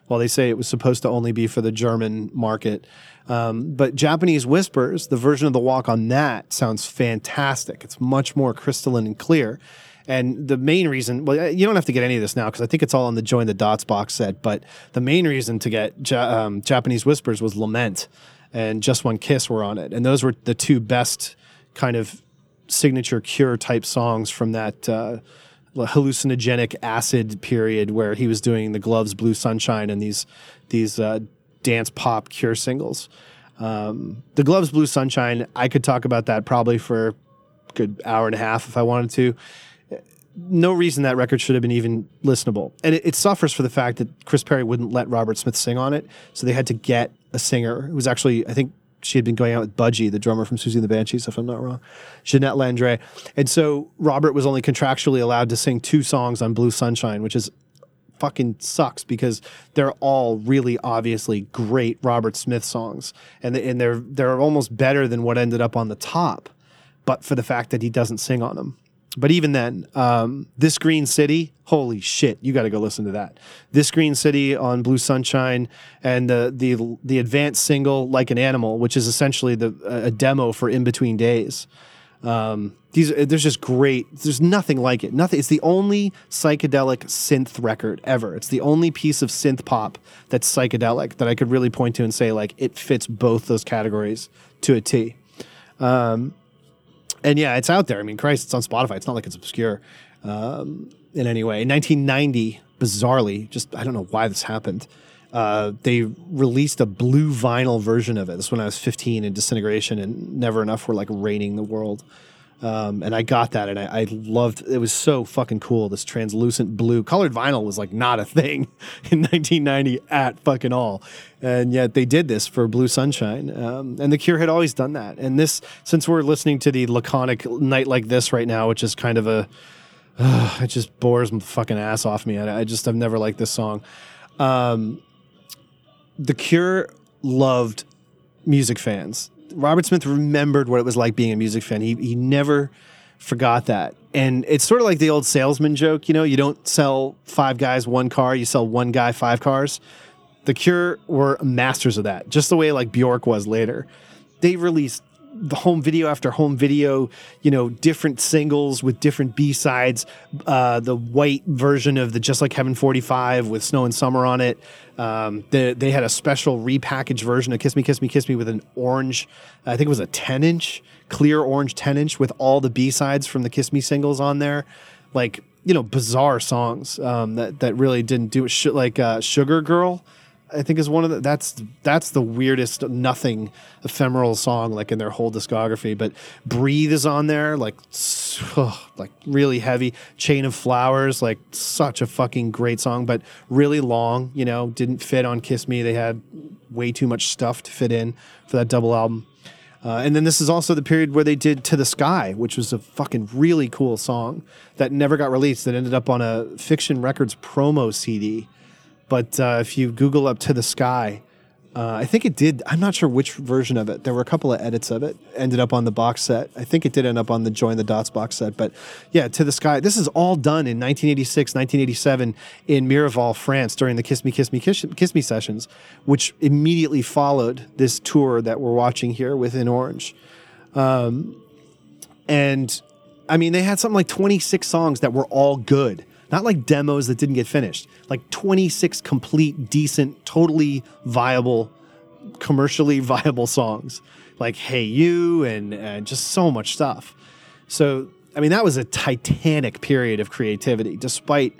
well, they say it was supposed to only be for the German market. But Japanese Whispers, the version of The Walk on that sounds fantastic. It's much more crystalline and clear. And the main reason, well, you don't have to get any of this now because I think it's all on the Join the Dots box set, but the main reason to get Japanese Whispers was Lament and Just One Kiss were on it. And those were the two best kind of signature Cure type songs from that hallucinogenic acid period where he was doing The Gloves, Blue Sunshine, and these dance pop Cure singles. The Gloves, Blue Sunshine, I could talk about that probably for a good hour and a half if I wanted to. No reason that record should have been even listenable. And it suffers for the fact that Chris Perry wouldn't let Robert Smith sing on it, so they had to get a singer who was actually, I think, she had been going out with Budgie, the drummer from Suzy and the Banshees, if I'm not wrong, Jeanette Landré. And so Robert was only contractually allowed to sing two songs on Blue Sunshine, which is fucking sucks because they're all really obviously great Robert Smith songs. And they're almost better than what ended up on The Top, but for the fact that he doesn't sing on them. But even then, This Green City, holy shit, you got to go listen to that. This Green City on Blue Sunshine and the advanced single Like an Animal, which is essentially a demo for In Between Days. There's just great. There's nothing like it. Nothing. It's the only psychedelic synth record ever. It's the only piece of synth pop that's psychedelic that I could really point to and say like it fits both those categories to a T. And yeah, it's out there. I mean, Christ, it's on Spotify. It's not like it's obscure in any way. In 1990, bizarrely, just I don't know why this happened, they released a blue vinyl version of it. This is when I was 15 and Disintegration and Never Enough were like reigning the world. And I got that and I loved it. It was so fucking cool. This translucent blue colored vinyl was like not a thing in 1990 at fucking all. And yet they did this for Blue Sunshine. And The Cure had always done that. And this, since we're listening to the laconic Night Like This right now, which is kind of it just bores my fucking ass off me. I've never liked this song. The Cure loved music fans. Robert Smith remembered what it was like being a music fan. He never forgot that. And it's sort of like the old salesman joke, you know, you don't sell five guys one car, you sell one guy five cars. The Cure were masters of that, just the way like Bjork was later. They released the home video after home video, you know, different singles with different B-sides, the white version of the Just Like Heaven 45 with Snow and Summer on it. They had a special repackaged version of Kiss Me, Kiss Me, Kiss Me with an orange, I think it was a 10-inch, clear orange 10-inch with all the B-sides from the Kiss Me singles on there. Like, you know, bizarre songs that really didn't do it. Like Sugar Girl, I think is one of the, that's the weirdest nothing ephemeral song like in their whole discography. But Breathe is on there, like really heavy. Chain of Flowers, like such a fucking great song, but really long, you know, didn't fit on Kiss Me. They had way too much stuff to fit in for that double album. And then this is also the period where they did To the Sky, which was a fucking really cool song that never got released, that ended up on a Fiction Records promo CD. But if you Google up To the Sky, I think it did. I'm not sure which version of it. There were a couple of edits of it. Ended up on the box set. I think it did end up on the Join the Dots box set. But yeah, To the Sky. This is all done in 1986, 1987 in Miraval, France during the Kiss Me, Kiss Me, Kiss Me sessions, which immediately followed this tour that we're watching here within Orange. And I mean, they had something like 26 songs that were all good. Not like demos that didn't get finished, like 26 complete, decent, totally viable, commercially viable songs, like Hey You and just so much stuff. So, I mean, that was a titanic period of creativity, despite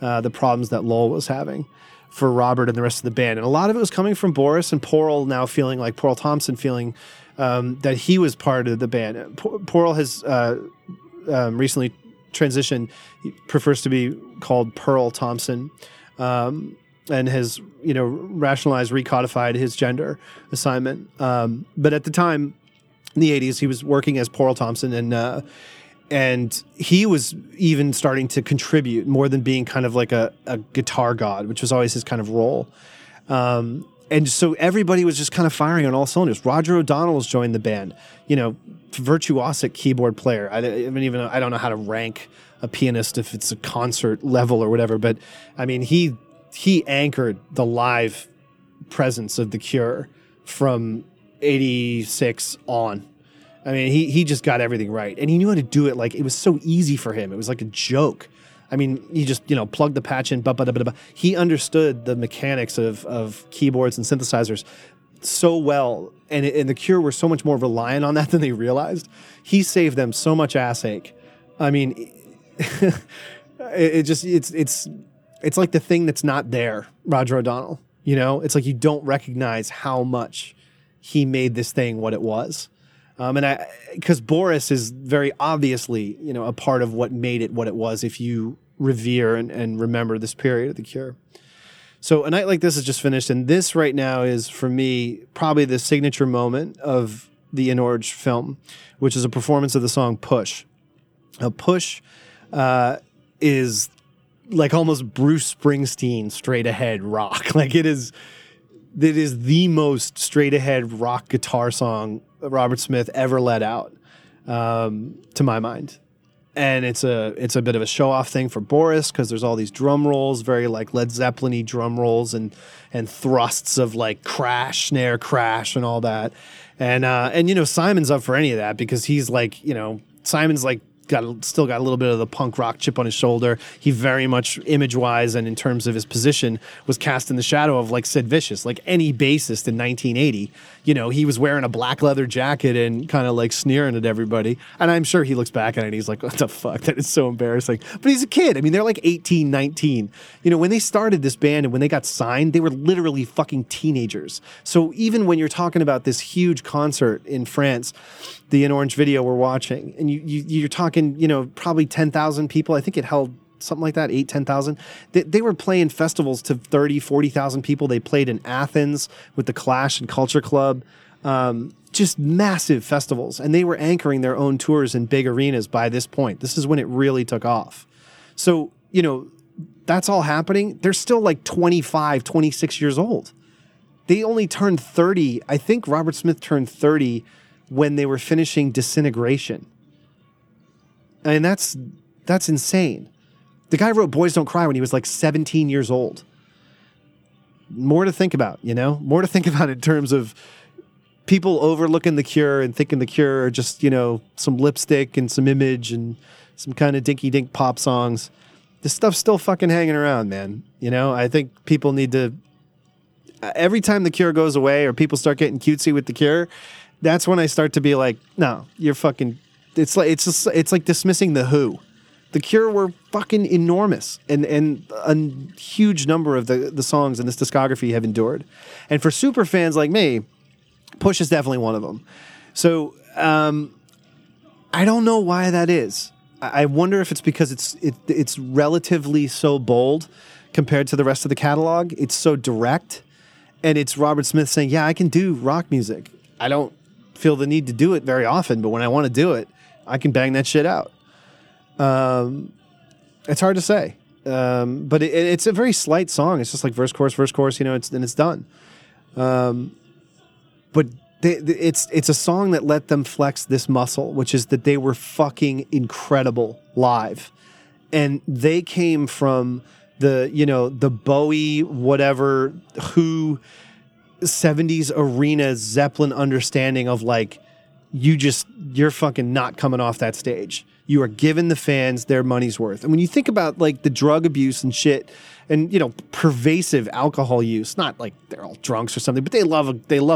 the problems that Lol was having for Robert and the rest of the band. And a lot of it was coming from Boris and Porl now feeling like Porl Thompson feeling that he was part of the band. Porl has recently transition, he prefers to be called Pearl Thompson, and has, you know, rationalized, recodified his gender assignment. But at the time, in the 80s, he was working as Pearl Thompson, and he was even starting to contribute more than being kind of like a guitar god, which was always his kind of role. And so everybody was just kind of firing on all cylinders. Roger O'Donnell's joined the band, you know, virtuosic keyboard player. I don't know how to rank a pianist if it's a concert level or whatever, but I mean, he anchored the live presence of The Cure from 86 on. I mean, he just got everything right, and he knew how to do it. Like, it was so easy for him. It was like a joke. I mean, he just, you know, plugged the patch in. He understood the mechanics of keyboards and synthesizers so well, and The Cure were so much more reliant on that than they realized. He saved them so much assache. I mean, it's like the thing that's not there, Roger O'Donnell. You know, it's like you don't recognize how much he made this thing what it was. Because Boris is very obviously, you know, a part of what made it what it was if you revere and remember this period of The Cure. So A Night Like This is just finished, and this right now is, for me, probably the signature moment of the In Orange film, which is a performance of the song Push. Now, Push is like almost Bruce Springsteen straight-ahead rock. Like, it is the most straight-ahead rock guitar song Robert Smith ever let out, to my mind. And it's a bit of a show-off thing for Boris, because there's all these drum rolls, very like Led Zeppelin-y drum rolls and thrusts of like crash, snare, crash, and all that. And you know, Simon's up for any of that, because he's like, you know, Simon's like still got a little bit of the punk rock chip on his shoulder. He very much, image-wise and in terms of his position, was cast in the shadow of like Sid Vicious, like any bassist in 1980. You know, he was wearing a black leather jacket and kind of like sneering at everybody. And I'm sure he looks back at it and he's like, what the fuck? That is so embarrassing. But he's a kid. I mean, they're like 18, 19. You know, when they started this band and when they got signed, they were literally fucking teenagers. So even when you're talking about this huge concert in France, the In Orange video we're watching, and you're talking, you know, probably 10,000 people. I think it held something like that, 8,000, 10,000. They were playing festivals to 30,000, 40,000 people. They played in Athens with the Clash and Culture Club, just massive festivals. And they were anchoring their own tours in big arenas by this point. This is when it really took off. So, you know, that's all happening. They're still like 25, 26 years old. They only turned 30. I think Robert Smith turned 30 when they were finishing Disintegration. I mean, that's insane. The guy wrote Boys Don't Cry when he was like 17 years old. More to think about, you know? More to think about in terms of people overlooking The Cure and thinking The Cure are just, you know, some lipstick and some image and some kind of dinky-dink pop songs. This stuff's still fucking hanging around, man. You know, I think people need to... Every time The Cure goes away or people start getting cutesy with The Cure, that's when I start to be like, no, you're fucking... It's like dismissing The Who. The Cure were fucking enormous, and a huge number of the songs in this discography have endured. And for super fans like me, Push is definitely one of them. So I don't know why that is. I wonder if it's because it's relatively so bold compared to the rest of the catalog. It's so direct, and it's Robert Smith saying, yeah, I can do rock music. I don't feel the need to do it very often, but when I want to do it, I can bang that shit out. It's hard to say, but it's a very slight song. It's just like verse, chorus, you know, and it's done. But it's a song that let them flex this muscle, which is that they were fucking incredible live. And they came from the, you know, the Bowie, whatever, Who, 70s arena Zeppelin understanding of like, you're fucking not coming off that stage. You are giving the fans their money's worth. And when you think about like the drug abuse and shit and, you know, pervasive alcohol use, not like they're all drunks or something, but they love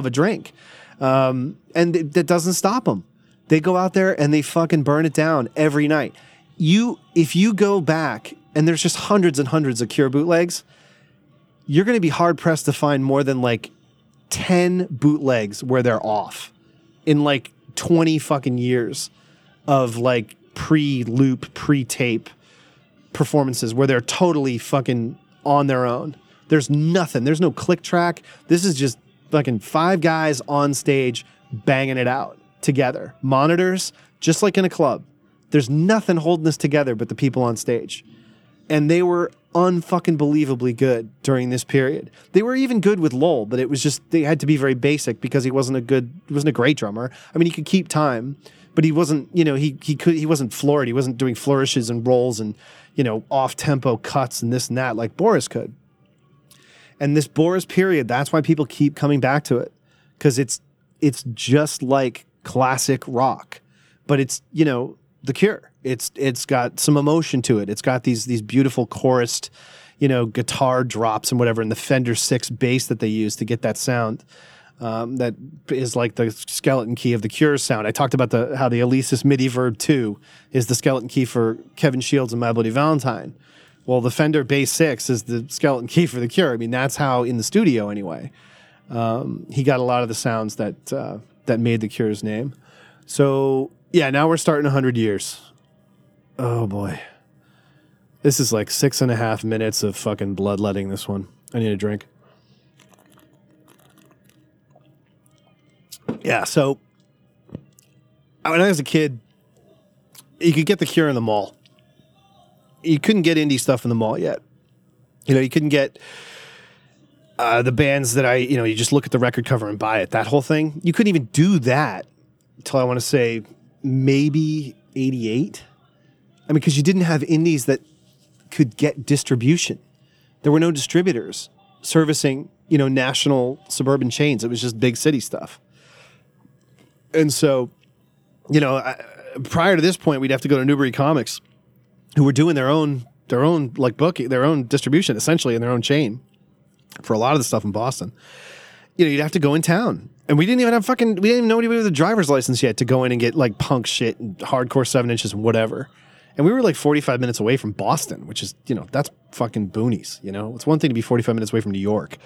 a drink. And that doesn't stop them. They go out there and they fucking burn it down every night. If you go back and there's just hundreds and hundreds of Cure bootlegs, you're going to be hard pressed to find more than like 10 bootlegs where they're off in like 20 fucking years of like pre-loop, pre-tape performances where they're totally fucking on their own. There's nothing. There's no click track. This is just fucking five guys on stage banging it out together. Monitors, just like in a club. There's nothing holding this together but the people on stage. And they were unfucking believably good during this period. They were even good with Lol, but it was just, they had to be very basic because he wasn't a great drummer. I mean, he could keep time, but he wasn't, you know, he wasn't florid. He wasn't doing flourishes and rolls and, you know, off-tempo cuts and this and that like Boris could. And this Boris period, that's why people keep coming back to it, because it's just like classic rock, but it's, you know, The Cure. It's got some emotion to it. It's got these beautiful chorused, you know, guitar drops and whatever, and the Fender 6 bass that they use to get that sound. That is like the skeleton key of the Cure sound. I talked about how the Alesis MIDI Verb 2 is the skeleton key for Kevin Shields and My Bloody Valentine. Well, the Fender Bass 6 is the skeleton key for the Cure. I mean, that's how in the studio anyway. He got a lot of the sounds that made the Cure's name. So yeah, now we're starting 100 years. Oh boy, this is like 6.5 minutes of fucking bloodletting. This one, I need a drink. Yeah, so when I was a kid, you could get The Cure in the mall. You couldn't get indie stuff in the mall yet. You know, you couldn't get the bands that you know, you just look at the record cover and buy it, that whole thing. You couldn't even do that until I want to say maybe 88. I mean, because you didn't have indies that could get distribution. There were no distributors servicing, you know, national suburban chains. It was just big city stuff. And so, you know, prior to this point, we'd have to go to Newbury Comics, who were doing their own like booking, their own distribution, essentially, in their own chain for a lot of the stuff in Boston. You know, you'd have to go in town, and we didn't even know anybody with a driver's license yet to go in and get like punk shit and hardcore 7 inches and whatever. And we were like 45 minutes away from Boston, which is, you know, that's fucking boonies. You know, it's one thing to be 45 minutes away from New York,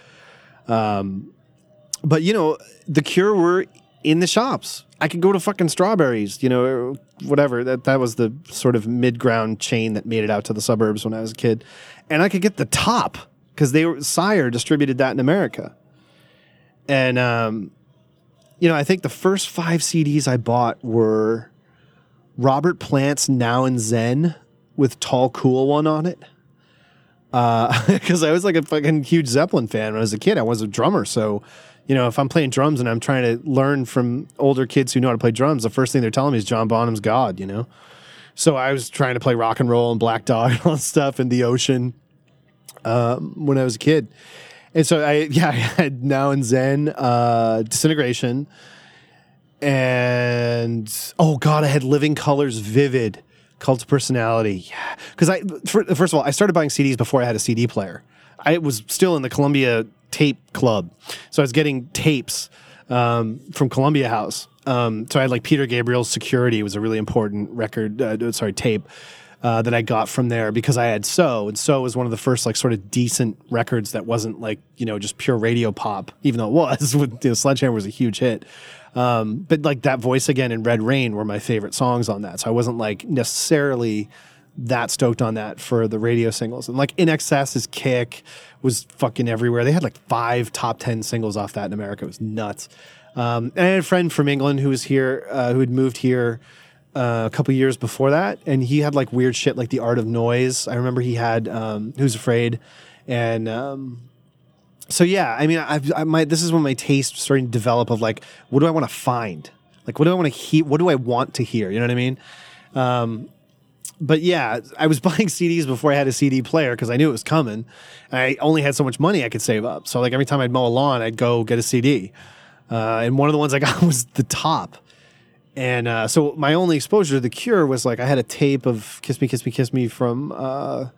but you know, The Cure were in the shops. I could go to fucking Strawberries, you know, whatever. That was the sort of mid-ground chain that made it out to the suburbs when I was a kid. And I could get The Top, because Sire distributed that in America. And, you know, I think the first 5 CDs I bought were Robert Plant's Now and Zen with Tall Cool One on it. because I was like a fucking huge Zeppelin fan when I was a kid. I was a drummer, so you know, if I'm playing drums and I'm trying to learn from older kids who know how to play drums, the first thing they're telling me is John Bonham's God, you know. So I was trying to play rock and roll and Black Dog and all that stuff and The Ocean when I was a kid. And so I had Now and Zen, Disintegration, and I had Living Colors, Vivid, Cult of Personality. Yeah, because first of all, I started buying CDs before I had a CD player. I was still in the Columbia Tape Club, so I was getting tapes from Columbia House. So I had like Peter Gabriel's Security was a really important record, tape that I got from there, because I had So was one of the first like sort of decent records that wasn't like, you know, just pure radio pop, even though it was. With, you know, Sledgehammer was a huge hit. But like That Voice Again and Red Rain were my favorite songs on that. So I wasn't like necessarily that stoked on that for the radio singles. And like INXS's Kick was fucking everywhere. They had like 5 top 10 singles off that in America. It was nuts. And I had a friend from England who was here, who had moved here a couple years before that. And he had like weird shit like The Art of Noise. I remember he had Who's Afraid. And so, yeah, I mean, this is when my taste started to develop of like, what do I want to find? Like, what do I want to hear? What do I want to hear? You know what I mean? But yeah, I was buying CDs before I had a CD player because I knew it was coming. I only had so much money I could save up. So like every time I'd mow a lawn, I'd go get a CD. And one of the ones I got was The Top. And so my only exposure to The Cure was like I had a tape of Kiss Me, Kiss Me, Kiss Me from one of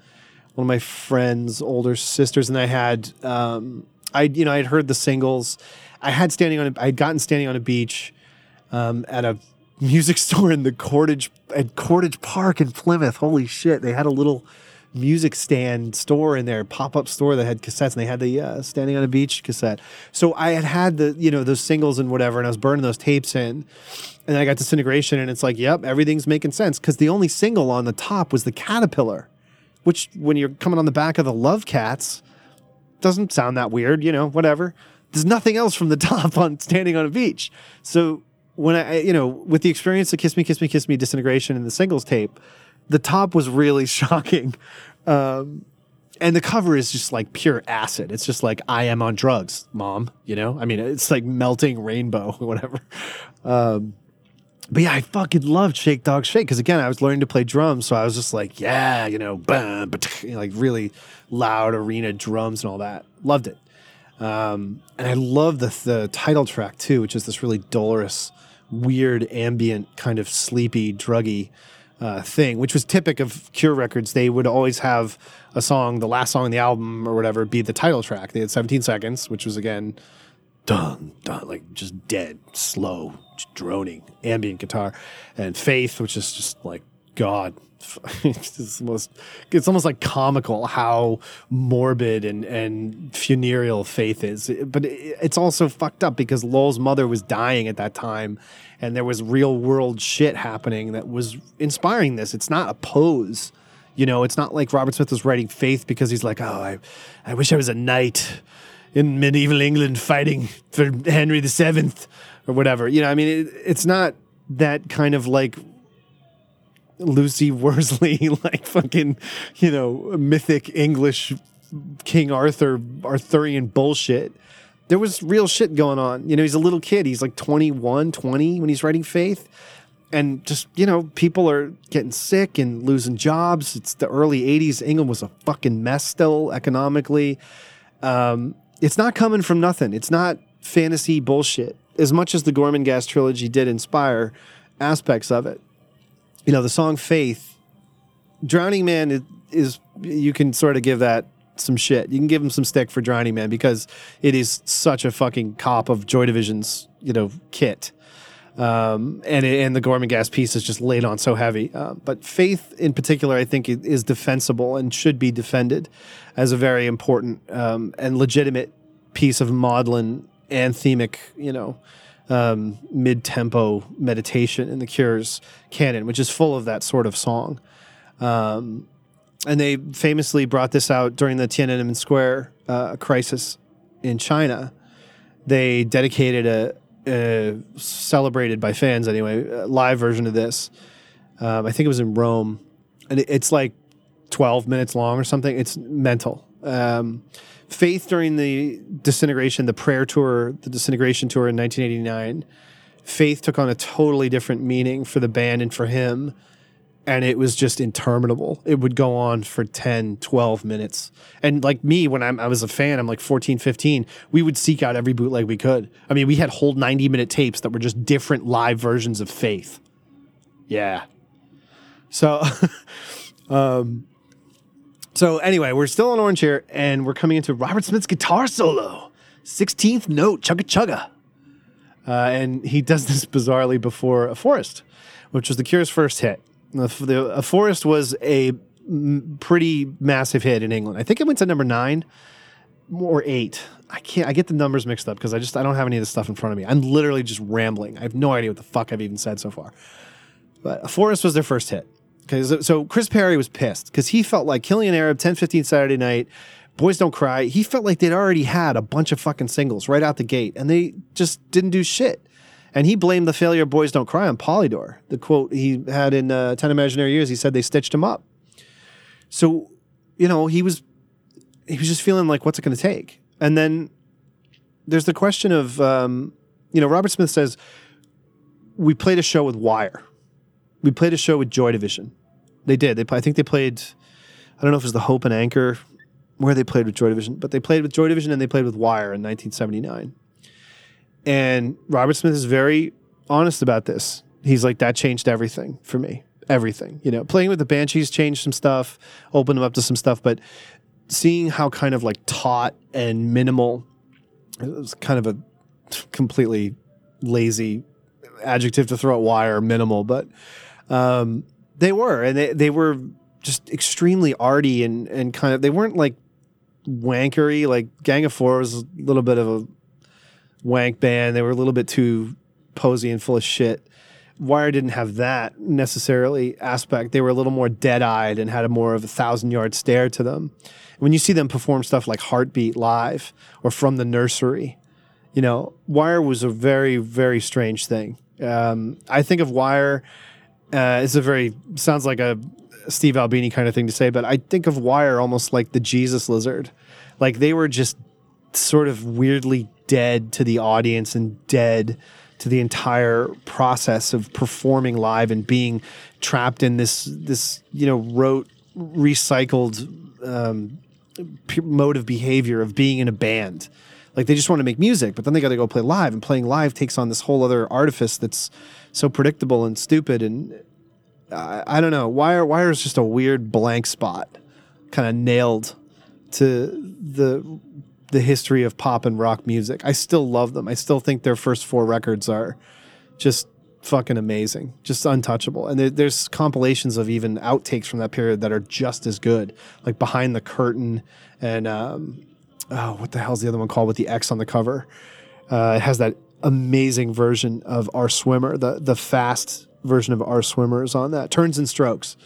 my friend's older sisters. And I had, I'd heard the singles. I'd gotten Standing on a Beach at a music store in the Cordage Park in Plymouth. Holy shit. They had a little music stand store in there, pop-up store that had cassettes, and they had the Standing on a Beach cassette. So I had the, you know, those singles and whatever, and I was burning those tapes in, and I got Disintegration, and it's like, yep, everything's making sense, because the only single on The Top was The Caterpillar, which when you're coming on the back of the Love Cats, doesn't sound that weird, you know, whatever. There's nothing else from The Top on Standing on a Beach. So when with the experience of Kiss Me, Kiss Me, Kiss Me, Disintegration, and the singles tape, The Top was really shocking. And the cover is just like pure acid. It's just like, I am on drugs, mom, you know? I mean, it's like melting rainbow or whatever. But yeah, I fucking loved Shake Dog Shake because, again, I was learning to play drums. So I was just like, yeah, you know, like really loud arena drums and all that. Loved it. And I love the title track too, which is this really dolorous, weird, ambient, kind of sleepy, druggy thing, which was typical of Cure records. They would always have a song, the last song on the album or whatever, be the title track. They had 17 Seconds, which was, again, dun, dun, like just dead, slow, just droning, ambient guitar. And Faith, which is just like, God, it's almost like comical how morbid and funereal Faith is. But it's also fucked up because Lol's mother was dying at that time, and there was real world shit happening that was inspiring this. It's not a pose, you know. It's not like Robert Smith was writing Faith because he's like, oh, I wish I was a knight in medieval England fighting for Henry VII or whatever. You know, I mean, it's not that kind of like Lucy Worsley, like fucking, you know, mythic English King Arthur, Arthurian bullshit. There was real shit going on. You know, he's a little kid. He's like 21, 20 when he's writing Faith. And just, you know, people are getting sick and losing jobs. It's the early 80s. England was a fucking mess still economically. It's not coming from nothing. It's not fantasy bullshit. As much as the Gormenghast trilogy did inspire aspects of it. You know, the song Faith, Drowning Man is, you can sort of give that some shit. You can give him some stick for Drowning Man because it is such a fucking cop of Joy Division's, you know, kit. And the Gormenghast piece is just laid on so heavy. But Faith in particular, I think, is defensible and should be defended as a very important and legitimate piece of maudlin, anthemic, you know, mid-tempo meditation in the Cure's canon, which is full of that sort of song. And they famously brought this out during the Tiananmen Square crisis in China. They dedicated celebrated by fans anyway, a live version of this. I think it was in Rome. And it's like 12 minutes long or something. It's mental. Faith during the Disintegration, the prayer tour, the Disintegration tour in 1989, Faith took on a totally different meaning for the band and for him, and it was just interminable. It would go on for 10, 12 minutes. And like me, when I was a fan, I'm like 14, 15, we would seek out every bootleg we could. I mean, we had whole 90-minute tapes that were just different live versions of Faith. Yeah. So, so anyway, we're still on Orange here, and we're coming into Robert Smith's guitar solo, 16th note, chugga chugga. And he does this bizarrely before A Forest, which was the Cure's first hit. A Forest was a pretty massive hit in England. I think it went to number 9 or 8. I get the numbers mixed up because I don't have any of this stuff in front of me. I'm literally just rambling. I have no idea what the fuck I've even said so far. But A Forest was their first hit. So Chris Perry was pissed because he felt like Killing an Arab, 10:15 Saturday Night, Boys Don't Cry, he felt like they'd already had a bunch of fucking singles right out the gate, and they just didn't do shit. And he blamed the failure of Boys Don't Cry on Polydor. The quote he had in 10 Imaginary Years, he said they stitched him up. So, you know, he was just feeling like, what's it going to take? And then there's the question of, you know, Robert Smith says, we played a show with Wire. We played a show with Joy Division. They did. I think they played, I don't know if it was the Hope and Anchor, where they played with Joy Division, but they played with Joy Division and they played with Wire in 1979. And Robert Smith is very honest about this. He's like, that changed everything for me. Everything. You know, playing with the Banshees changed some stuff, opened them up to some stuff, but seeing how kind of like taut and minimal, it was kind of a completely lazy adjective to throw at Wire, minimal, but they were, and they were just extremely arty and kind of, they weren't like wankery, like Gang of Four was a little bit of a wank band. They were a little bit too posy and full of shit. Wire didn't have that necessarily aspect. They were a little more dead-eyed and had a more of a 1,000-yard stare to them. When you see them perform stuff like Heartbeat live or From the Nursery, you know, Wire was a very, very strange thing. I think of Wire, it's a very, sounds like a Steve Albini kind of thing to say, but I think of Wire almost like the Jesus Lizard. Like they were just sort of weirdly dead to the audience and dead to the entire process of performing live and being trapped in this you know, rote, recycled mode of behavior of being in a band. Like they just want to make music, but then they got to go play live, and playing live takes on this whole other artifice that's so predictable and stupid. And I don't know, Wire is just a weird blank spot, kind of nailed to the history of pop and rock music. I still love them. I still think their first 4 records are just fucking amazing, just untouchable. And there's compilations of even outtakes from that period that are just as good, like Behind the Curtain and. Oh, what the hell's the other one called with the X on the cover? It has that amazing version of Our Swimmer. The fast version of Our Swimmer is on that. Turns and Strokes.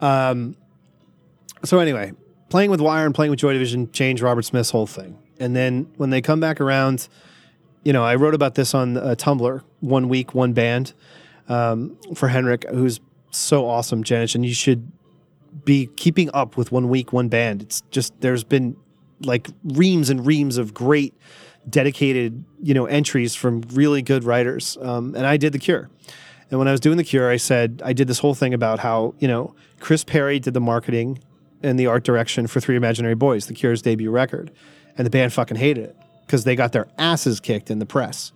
So anyway, playing with Wire and playing with Joy Division changed Robert Smith's whole thing. And then when they come back around, you know, I wrote about this on Tumblr, One Week, One Band, for Henrik, who's so awesome, Janish. And you should be keeping up with One Week, One Band. It's just, there's been like reams and reams of great dedicated, you know, entries from really good writers. And I did The Cure. And when I was doing The Cure, I said, I did this whole thing about how, you know, Chris Perry did the marketing and the art direction for 3 Imaginary Boys, The Cure's debut record. And the band fucking hated it because they got their asses kicked in the press.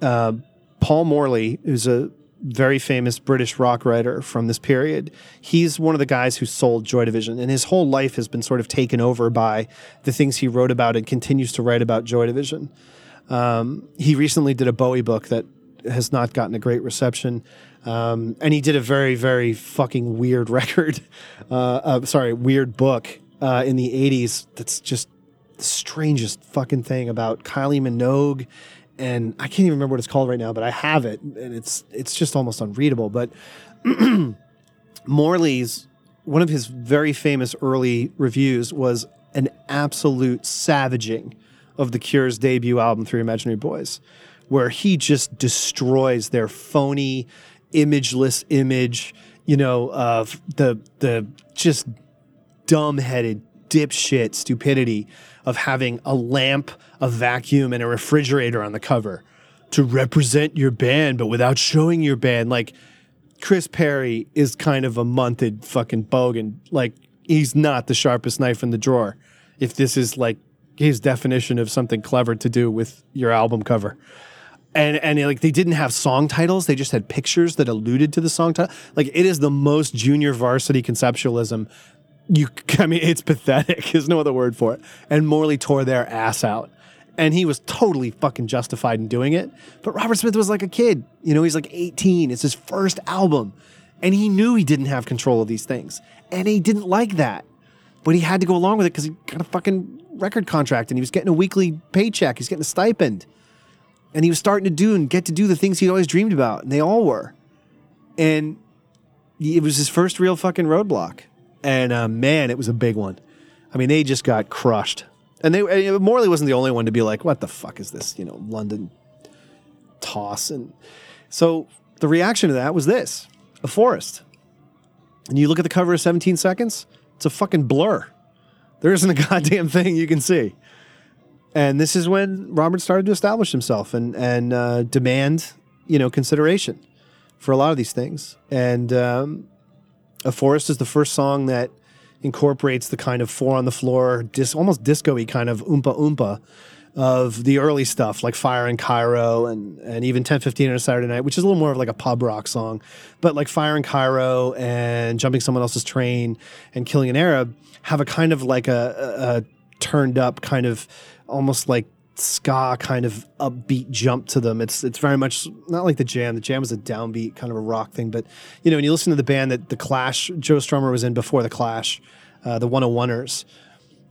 Paul Morley, who's a very famous British rock writer from this period. He's one of the guys who sold Joy Division, and his whole life has been sort of taken over by the things he wrote about and continues to write about Joy Division. He recently did a Bowie book that has not gotten a great reception, and he did a very, very fucking weird record. Weird book in the 80s that's just the strangest fucking thing about Kylie Minogue. And I can't even remember what it's called right now, but I have it, and it's just almost unreadable. But Morley's, one of his very famous early reviews was an absolute savaging of The Cure's debut album, 3 Imaginary Boys, where he just destroys their phony, imageless image, you know, of the just dumbheaded, dipshit stupidity of having a lamp, a vacuum, and a refrigerator on the cover to represent your band, but without showing your band. Like, Chris Perry is kind of a munted fucking bogan. Like, he's not the sharpest knife in the drawer. If this is like his definition of something clever to do with your album cover. And like, they didn't have song titles. They just had pictures that alluded to the song title. Like, it is the most junior varsity conceptualism. I mean, it's pathetic. There's no other word for it. And Morley tore their ass out. And he was totally fucking justified in doing it. But Robert Smith was like a kid. You know, he's like 18. It's his first album. And he knew he didn't have control of these things. And he didn't like that. But he had to go along with it because he got a fucking record contract and he was getting a weekly paycheck. He's getting a stipend. And he was starting to do and get to do the things he'd always dreamed about. And they all were. And it was his first real fucking roadblock. And, man, it was a big one. I mean, they just got crushed. And Morley wasn't the only one to be like, what the fuck is this, you know, London toss? And so the reaction to that was this, a forest. And you look at the cover of 17 Seconds, it's a fucking blur. There isn't a goddamn thing you can see. And this is when Robert started to establish himself and demand, you know, consideration for a lot of these things. And A Forest is the first song that incorporates the kind of four on the floor, almost disco-y kind of oompa oompa of the early stuff, like Fire in Cairo and even 10:15 on a Saturday Night, which is a little more of like a pub rock song. But like Fire in Cairo and Jumping Someone Else's Train and Killing an Arab have a kind of like a turned up kind of almost like ska kind of upbeat jump to them. It's very much not like The Jam. The Jam was a downbeat kind of a rock thing, but you know, when you listen to the band that The Clash, Joe Strummer was in before The Clash, the 101ers,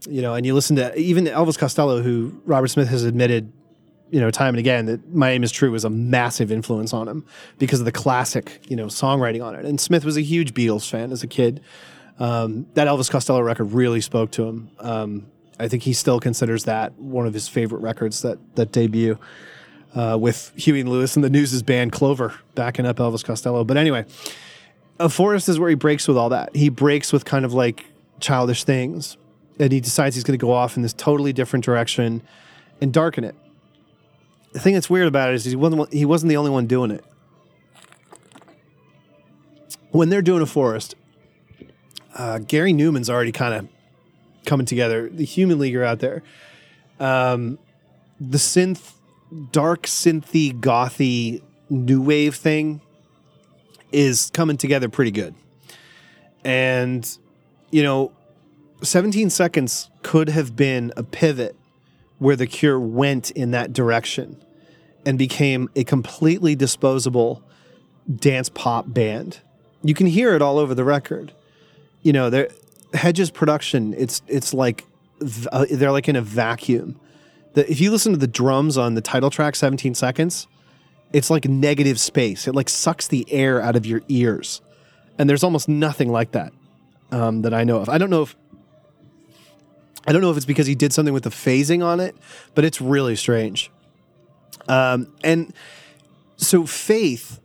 you know, and you listen to even Elvis Costello, who Robert Smith has admitted, you know, time and again that My Aim is True was a massive influence on him because of the classic, you know, songwriting on it. And Smith was a huge Beatles fan as a kid. That Elvis Costello record really spoke to him. I think he still considers that one of his favorite records, that debut with Huey and Lewis and the News's band Clover backing up Elvis Costello. But anyway, A Forest is where he breaks with all that. He breaks with kind of like childish things, and he decides he's going to go off in this totally different direction and darken it. The thing that's weird about it is he wasn't the only one doing it. When they're doing A Forest, Gary Newman's already kind of coming together, the Human League are out there. The synth, dark synthy, gothy, new wave thing is coming together pretty good. And, you know, 17 Seconds could have been a pivot where The Cure went in that direction and became a completely disposable dance pop band. You can hear it all over the record. You know, Hedges' production, it's like they're like in a vacuum. If you listen to the drums on the title track, 17 Seconds, it's like negative space. It like sucks the air out of your ears. And there's almost nothing like that that I know of. I don't know if it's because he did something with the phasing on it, but it's really strange. And so Faith,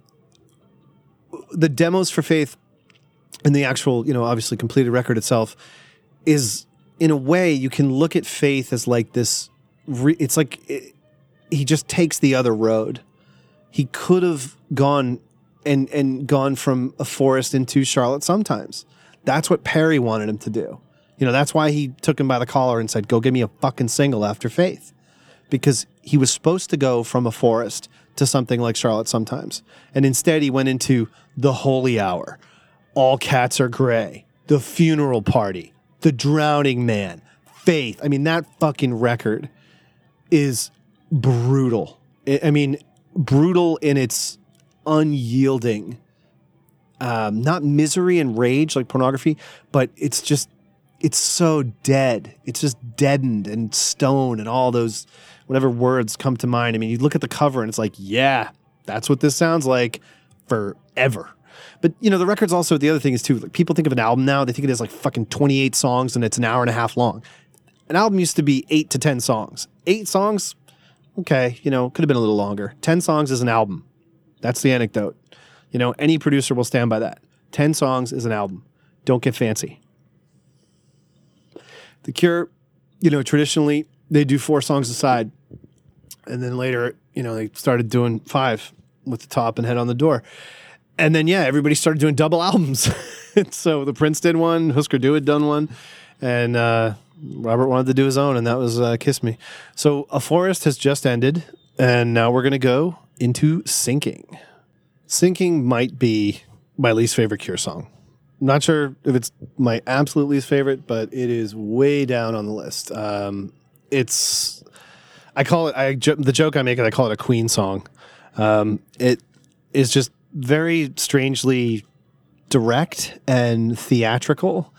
the demos for Faith, and the actual, you know, obviously completed record itself is, in a way, you can look at Faith as like this. He just takes the other road. He could have gone and gone from A Forest into Charlotte Sometimes. That's what Perry wanted him to do. You know, that's why he took him by the collar and said, "Go give me a fucking single after Faith," because he was supposed to go from A Forest to something like Charlotte Sometimes, and instead he went into The Holy Hour, All Cats Are Gray, The Funeral Party, The Drowning Man, Faith. I mean, that fucking record is brutal. I mean, brutal in its unyielding, not misery and rage like Pornography, but it's just, it's so dead. It's just deadened and stone and all those, whatever words come to mind. I mean, you look at the cover and it's like, yeah, that's what this sounds like forever. But, you know, the record's also, the other thing is, too, like, people think of an album now, they think it is like fucking 28 songs and it's an hour and a half long. An album used to be 8 to 10 songs. 8 songs, okay, you know, could have been a little longer. 10 songs is an album. That's the anecdote. You know, any producer will stand by that. 10 songs is an album. Don't get fancy. The Cure, you know, traditionally they do 4 songs a side, and then later, you know, they started doing 5 with The Top and Head on the Door. And then, yeah, everybody started doing double albums. So the Prince did one, Husker Du had done one, and Robert wanted to do his own, and that was Kiss Me. So A Forest has just ended, and now we're going to go into Sinking. Sinking might be my least favorite Cure song. Not sure if it's my absolute least favorite, but it is way down on the list. The joke I make is I call it a Queen song. It is just very strangely direct and theatrical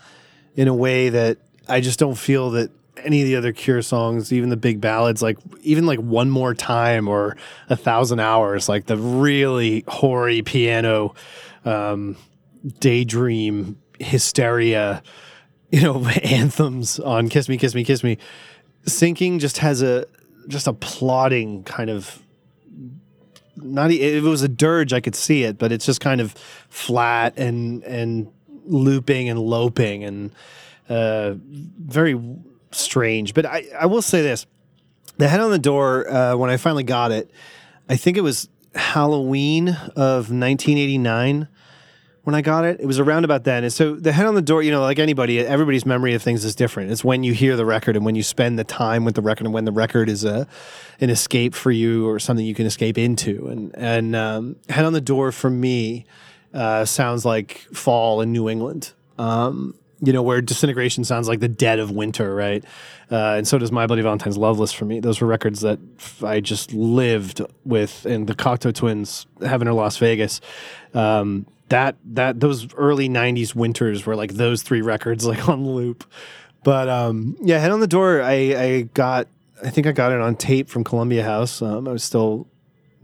in a way that I just don't feel that any of the other Cure songs, even the big ballads, like even like One More Time or 1,000 Hours, like the really hoary piano, daydream, hysteria, you know, anthems on Kiss Me, Kiss Me, Kiss Me. Sinking just has a plodding kind of, not if it was a dirge I could see it, but it's just kind of flat and looping and loping and very strange. But I will say this, the Head on the Door, when I finally got it, I think it was Halloween of 1989 when I got it. It was around about then. And so the Head on the Door, you know, like anybody, everybody's memory of things is different. It's when you hear the record and when you spend the time with the record and when the record is an escape for you or something you can escape into. And Head on the Door for me sounds like fall in New England, you know, where Disintegration sounds like the dead of winter, right? And so does My Bloody Valentine's Loveless for me. Those were records that I just lived with, and the Cocteau Twins, Heaven or Las Vegas. Those early 90s winters were like those 3 records like on loop. But yeah, Head on the Door, I think I got it on tape from Columbia House. I was still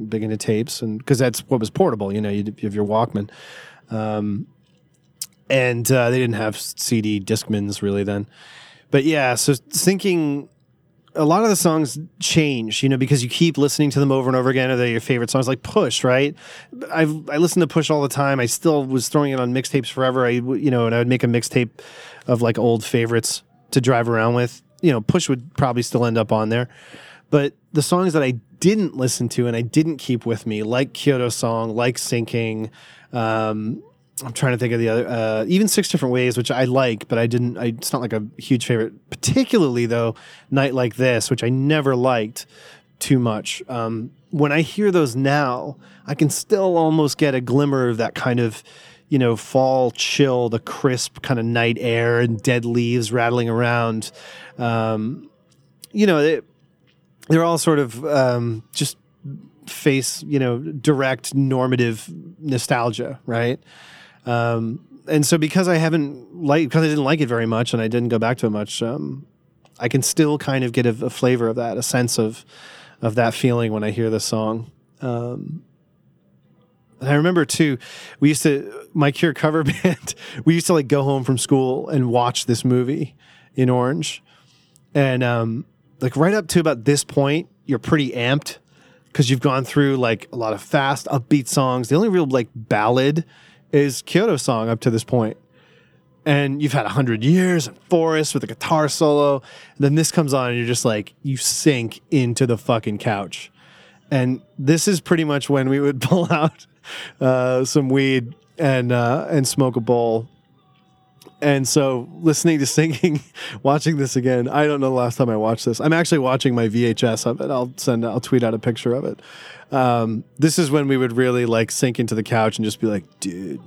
big into tapes, and because that's what was portable, you know, you have your Walkman. And they didn't have CD Discmans really then. But yeah, so Sinking, a lot of the songs change, you know, because you keep listening to them over and over again, or they're your favorite songs, like Push, right? I listened to Push all the time. I still was throwing it on mixtapes forever. And I would make a mixtape of like old favorites to drive around with. You know, Push would probably still end up on there. But the songs that I didn't listen to and I didn't keep with me, like Kyoto Song, like Sinking, I'm trying to think of the other, even 6 Different Ways, which I like, but it's not like a huge favorite, particularly though, Night Like This, which I never liked too much. When I hear those now, I can still almost get a glimmer of that kind of, you know, fall chill, the crisp kind of night air and dead leaves rattling around. You know, they're all sort of just face, you know, direct normative nostalgia, right? And so because I didn't like it very much and I didn't go back to it much, I can still kind of get a flavor of that, a sense of that feeling when I hear this song. And I remember too, my Cure cover band, we used to like go home from school and watch this movie in Orange. And like right up to about this point, you're pretty amped because you've gone through like a lot of fast upbeat songs. The only real like ballad is Kyoto Song up to this point. And you've had 100 Years and Forest with a guitar solo. And then this comes on and you're just like, you sink into the fucking couch. And this is pretty much when we would pull out some weed and smoke a bowl. And so listening to Sinking, watching this again, I don't know the last time I watched this. I'm actually watching my VHS of it. I'll tweet out a picture of it. This is when we would really like sink into the couch and just be like, dude,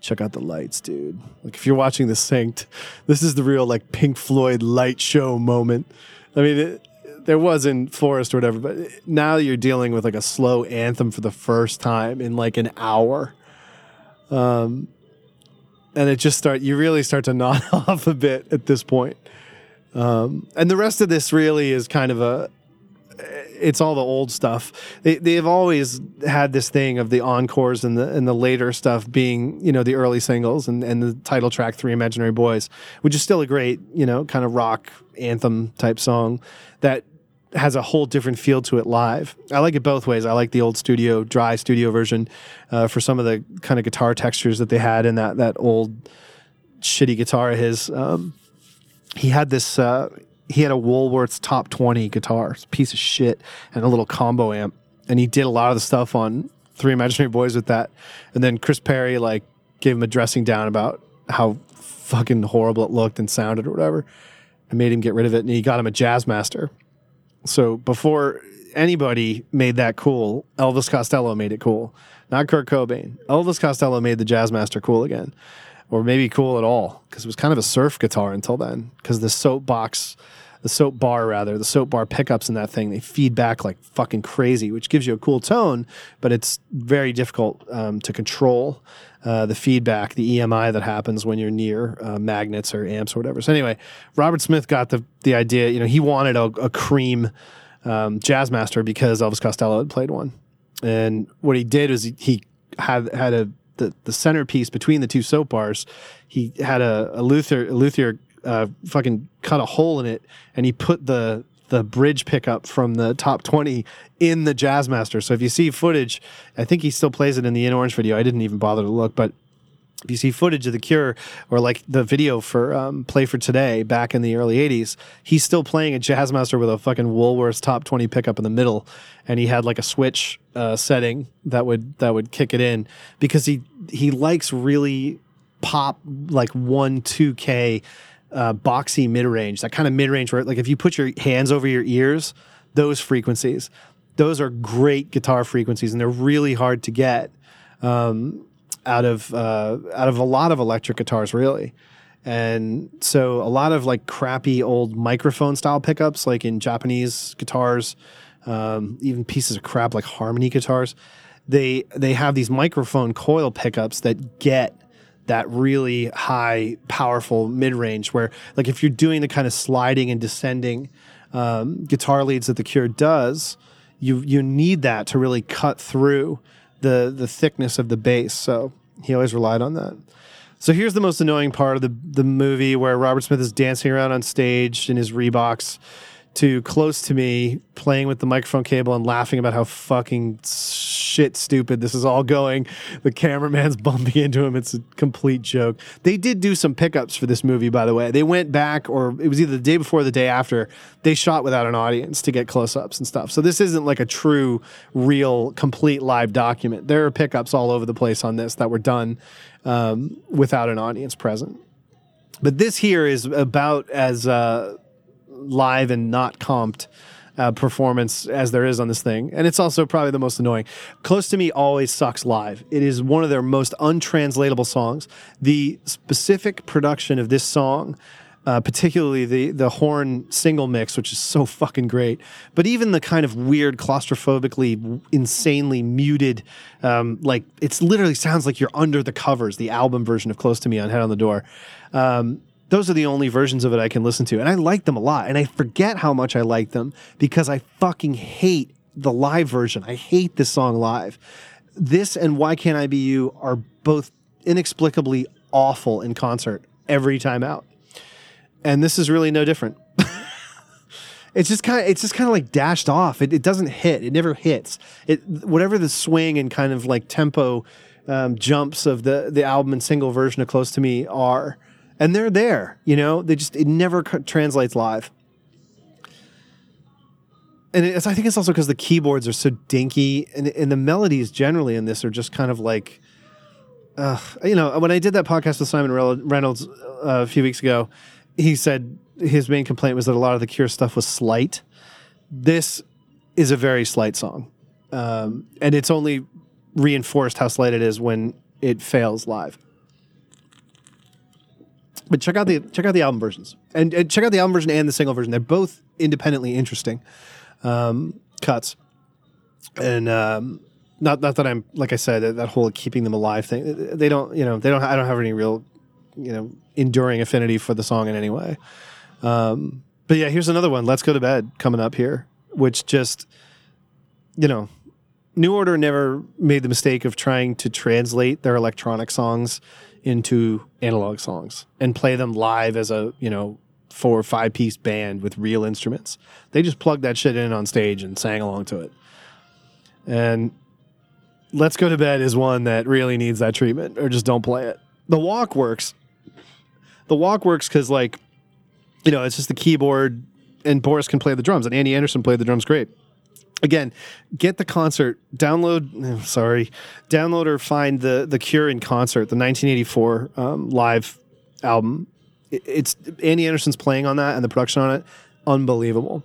check out the lights, dude. Like if you're watching this synced, this is the real like Pink Floyd light show moment. I mean, there was in Forest or whatever, but now you're dealing with like a slow anthem for the first time in like an hour. And it just you really start to nod off a bit at this point. And the rest of this really is kind of it's all the old stuff. They've always had this thing of the encores and the later stuff being, you know, the early singles and the title track, 3 Imaginary Boys, which is still a great, you know, kind of rock anthem type song that has a whole different feel to it live. I like it both ways. I like the old dry studio version for some of the kind of guitar textures that they had in that old shitty guitar of his. he had this, he had a Woolworth's Top 20 guitar, piece of shit, and a little combo amp. And he did a lot of the stuff on Three Imaginary Boys with that. And then Chris Perry, like, gave him a dressing down about how fucking horrible it looked and sounded or whatever, and made him get rid of it. And he got him a Jazzmaster. So before anybody made that cool, Elvis Costello made it cool. Not Kurt Cobain. Elvis Costello made the Jazzmaster cool again. Or maybe cool at all, because it was kind of a surf guitar until then. Because the soap bar pickups in that thing, they feed back like fucking crazy, which gives you a cool tone, but it's very difficult to control the feedback, the EMI that happens when you're near magnets or amps or whatever. So anyway, Robert Smith got the idea. You know, he wanted a cream Jazzmaster because Elvis Costello had played one, and what he did was he had the centerpiece between the two soap bars. He had a luthier fucking cut a hole in it, and he put the bridge pickup from the Top 20 in the Jazzmaster. So if you see footage, I think he still plays it in the In Orange video. I didn't even bother to look, but if you see footage of The Cure or like the video for Play for Today back in the early 80s, he's still playing a Jazzmaster with a fucking Woolworth's Top 20 pickup in the middle, and he had like a switch setting that would kick it in, because he likes really pop, like 1-2K boxy mid-range, that kind of mid-range where, like, if you put your hands over your ears, those frequencies, those are great guitar frequencies, and they're really hard to get out of a lot of electric guitars, really. And so a lot of like crappy old microphone style pickups, like in Japanese guitars, even pieces of crap like Harmony guitars, they have these microphone coil pickups that get that really high, powerful mid-range where, like, if you're doing the kind of sliding and descending guitar leads that The Cure does, you need that to really cut through the thickness of the bass. So he always relied on that. So here's the most annoying part of the movie, where Robert Smith is dancing around on stage in his Reeboks to Close to Me, playing with the microphone cable and laughing about how fucking shit stupid this is all going. The cameraman's bumping into him. It's a complete joke. They did do some pickups for this movie, by the way. They went back, or it was either the day before or the day after, they shot without an audience to get close-ups and stuff. So this isn't like a true, real, complete live document. There are pickups all over the place on this that were done without an audience present. But this here is about as live and not comped performance as there is on this thing. And it's also probably the most annoying. Close to Me always sucks live. It is one of their most untranslatable songs. The specific production of this song, particularly the horn single mix, which is so fucking great, but even the kind of weird, claustrophobically, insanely muted, like, it's literally sounds like you're under the covers, the album version of Close to Me on Head on the Door. Those are the only versions of it I can listen to, and I like them a lot, and I forget how much I like them because I fucking hate the live version. I hate this song live. This and Why Can't I Be You are both inexplicably awful in concert every time out, and this is really no different. It's just kind of like dashed off. It doesn't hit. It never hits. Whatever the swing and kind of like tempo jumps of the album and single version of Close to Me are. And they're there, you know, it never translates live. And I think it's also because the keyboards are so dinky, and the melodies generally in this are just kind of like, you know, when I did that podcast with Simon Reynolds a few weeks ago, he said his main complaint was that a lot of The Cure stuff was slight. This is a very slight song. And it's only reinforced how slight it is when it fails live. But check out the album versions, and check out the album version and the single version. They're both independently interesting cuts, and not that I'm, like I said, that whole keeping them alive thing. I don't have any real, enduring affinity for the song in any way. But yeah, here's another one. Let's Go to Bed coming up here, which just, New Order never made the mistake of trying to translate their electronic songs into analog songs and play them live as a, 4 or 5 piece band with real instruments. They just plugged that shit in on stage and sang along to it. And Let's Go to Bed is one that really needs that treatment, or just don't play it. The Walk works. The Walk works because, like, you know, it's just the keyboard, and Boris can play the drums, and Andy Anderson played the drums great. Again, get the Concert, download or find the Cure in Concert, the 1984 live album. It's Andy Anderson's playing on that, and the production on it, unbelievable.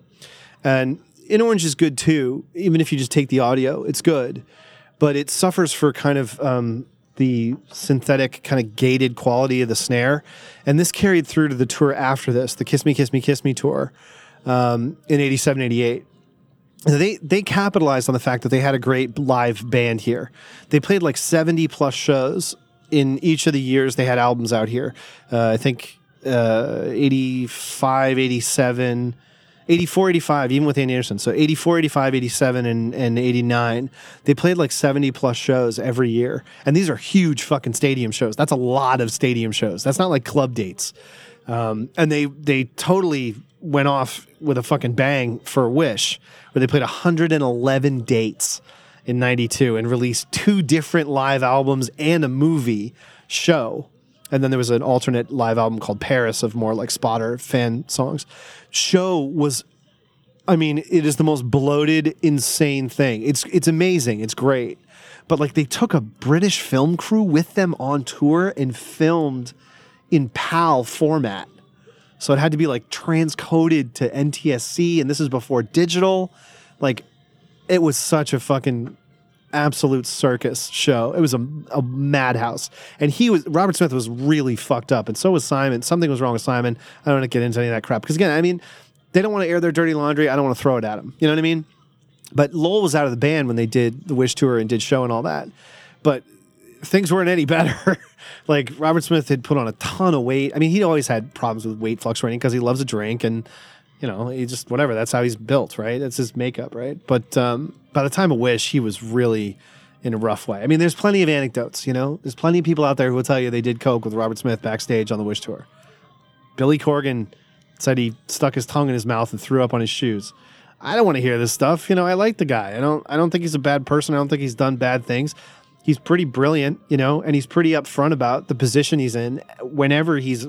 And In Orange is good too, even if you just take the audio, it's good. But it suffers for kind of the synthetic, kind of gated quality of the snare. And this carried through to the tour after this, the Kiss Me, Kiss Me, Kiss Me tour in 87, 88. They capitalized on the fact that they had a great live band here. They played like 70-plus shows in each of the years they had albums out here. I think 85, 87... 84, 85, even with Andy Anderson. So 84, 85, 87, and 89. They played like 70-plus shows every year. And these are huge fucking stadium shows. That's a lot of stadium shows. That's not like club dates. And they totally went off with a fucking bang for Wish, where they played 111 dates in 92 and released 2 different live albums and a movie show. And then there was an alternate live album called Paris of more like spotter fan songs. Show was, I mean, it is the most bloated, insane thing. It's amazing. It's great. But like they took a British film crew with them on tour and filmed in PAL format. So it had to be like transcoded to NTSC. And this is before digital. Like it was such a fucking absolute circus show. It was a madhouse. And Robert Smith was really fucked up. And so was Simon. Something was wrong with Simon. I don't want to get into any of that crap. Because again, I mean, they don't want to air their dirty laundry. I don't want to throw it at them. You know what I mean? But Lol was out of the band when they did the Wish tour and did show and all that. But things weren't any better. Like Robert Smith had put on a ton of weight. I mean, he always had problems with weight fluctuating because he loves a drink and, you know, he just, whatever, that's how he's built, right? That's his makeup, right? But by the time of Wish, he was really in a rough way. I mean, there's plenty of anecdotes, you know? There's plenty of people out there who will tell you they did coke with Robert Smith backstage on the Wish tour. Billy Corgan said he stuck his tongue in his mouth and threw up on his shoes. I don't want to hear this stuff. You know, I like the guy. I don't think he's a bad person. I don't think he's done bad things. He's pretty brilliant, you know, and he's pretty upfront about the position he's in. Wherever he is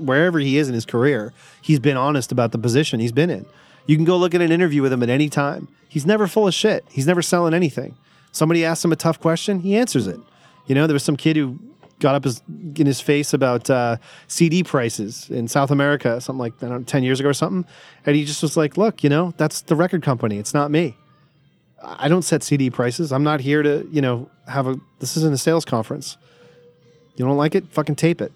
in his career, he's been honest about the position he's been in. You can go look at an interview with him at any time. He's never full of shit. He's never selling anything. Somebody asks him a tough question, he answers it. You know, there was some kid who got up in his face about CD prices in South America, something like, I don't know, 10 years ago or something. And he just was like, look, you know, that's the record company. It's not me. I don't set CD prices. I'm not here to, you know, this isn't a sales conference. You don't like it? Fucking tape it.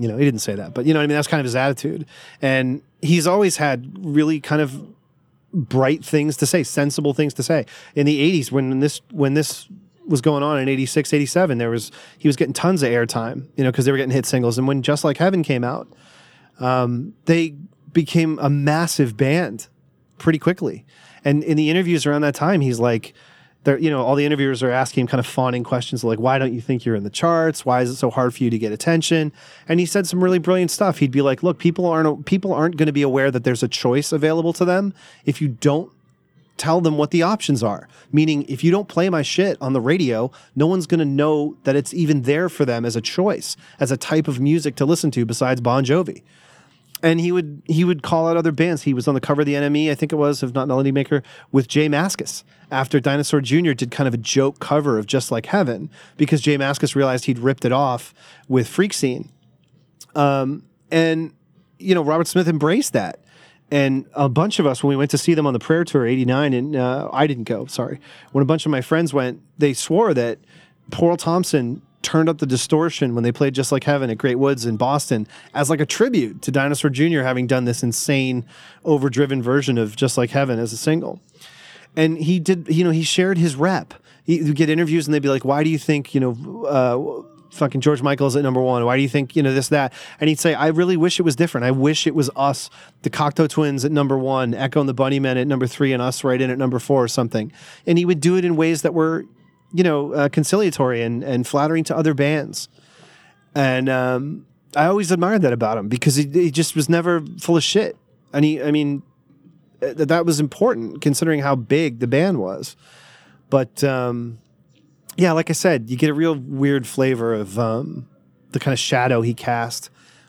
You know, he didn't say that, but you know what I mean? That's kind of his attitude. And he's always had really kind of bright things to say, sensible things to say. In the 80s, when this was going on in 86, 87, he was getting tons of airtime, you know, because they were getting hit singles. And when Just Like Heaven came out, they became a massive band pretty quickly. And in the interviews around that time, he's like, you know, all the interviewers are asking him kind of fawning questions like, why don't you think you're in the charts? Why is it so hard for you to get attention? And he said some really brilliant stuff. He'd be like, look, people aren't going to be aware that there's a choice available to them if you don't tell them what the options are. Meaning, if you don't play my shit on the radio, no one's going to know that it's even there for them as a choice, as a type of music to listen to besides Bon Jovi. And he would call out other bands. He was on the cover of the NME, I think it was, if not Melody Maker, with Jay Mascis after Dinosaur Jr. did kind of a joke cover of Just Like Heaven because Jay Mascis realized he'd ripped it off with Freak Scene. And, you know, Robert Smith embraced that. And a bunch of us, when we went to see them on the Prayer Tour, 89, and I didn't go, sorry. When a bunch of my friends went, they swore that Paul Thompson turned up the distortion when they played Just Like Heaven at Great Woods in Boston as like a tribute to Dinosaur Jr. having done this insane, overdriven version of Just Like Heaven as a single. And he did, you know, he shared his rep. He'd get interviews and they'd be like, why do you think, you know, fucking George Michael's at #1? Why do you think, you know, this, that? And he'd say, I really wish it was different. I wish it was us, the Cocteau Twins at #1, Echo and the Bunnymen at #3, and us right in at #4 or something. And he would do it in ways that were, you know, conciliatory and flattering to other bands. And I always admired that about him because he just was never full of shit. And that was important considering how big the band was. But yeah, like I said, you get a real weird flavor of the kind of shadow he cast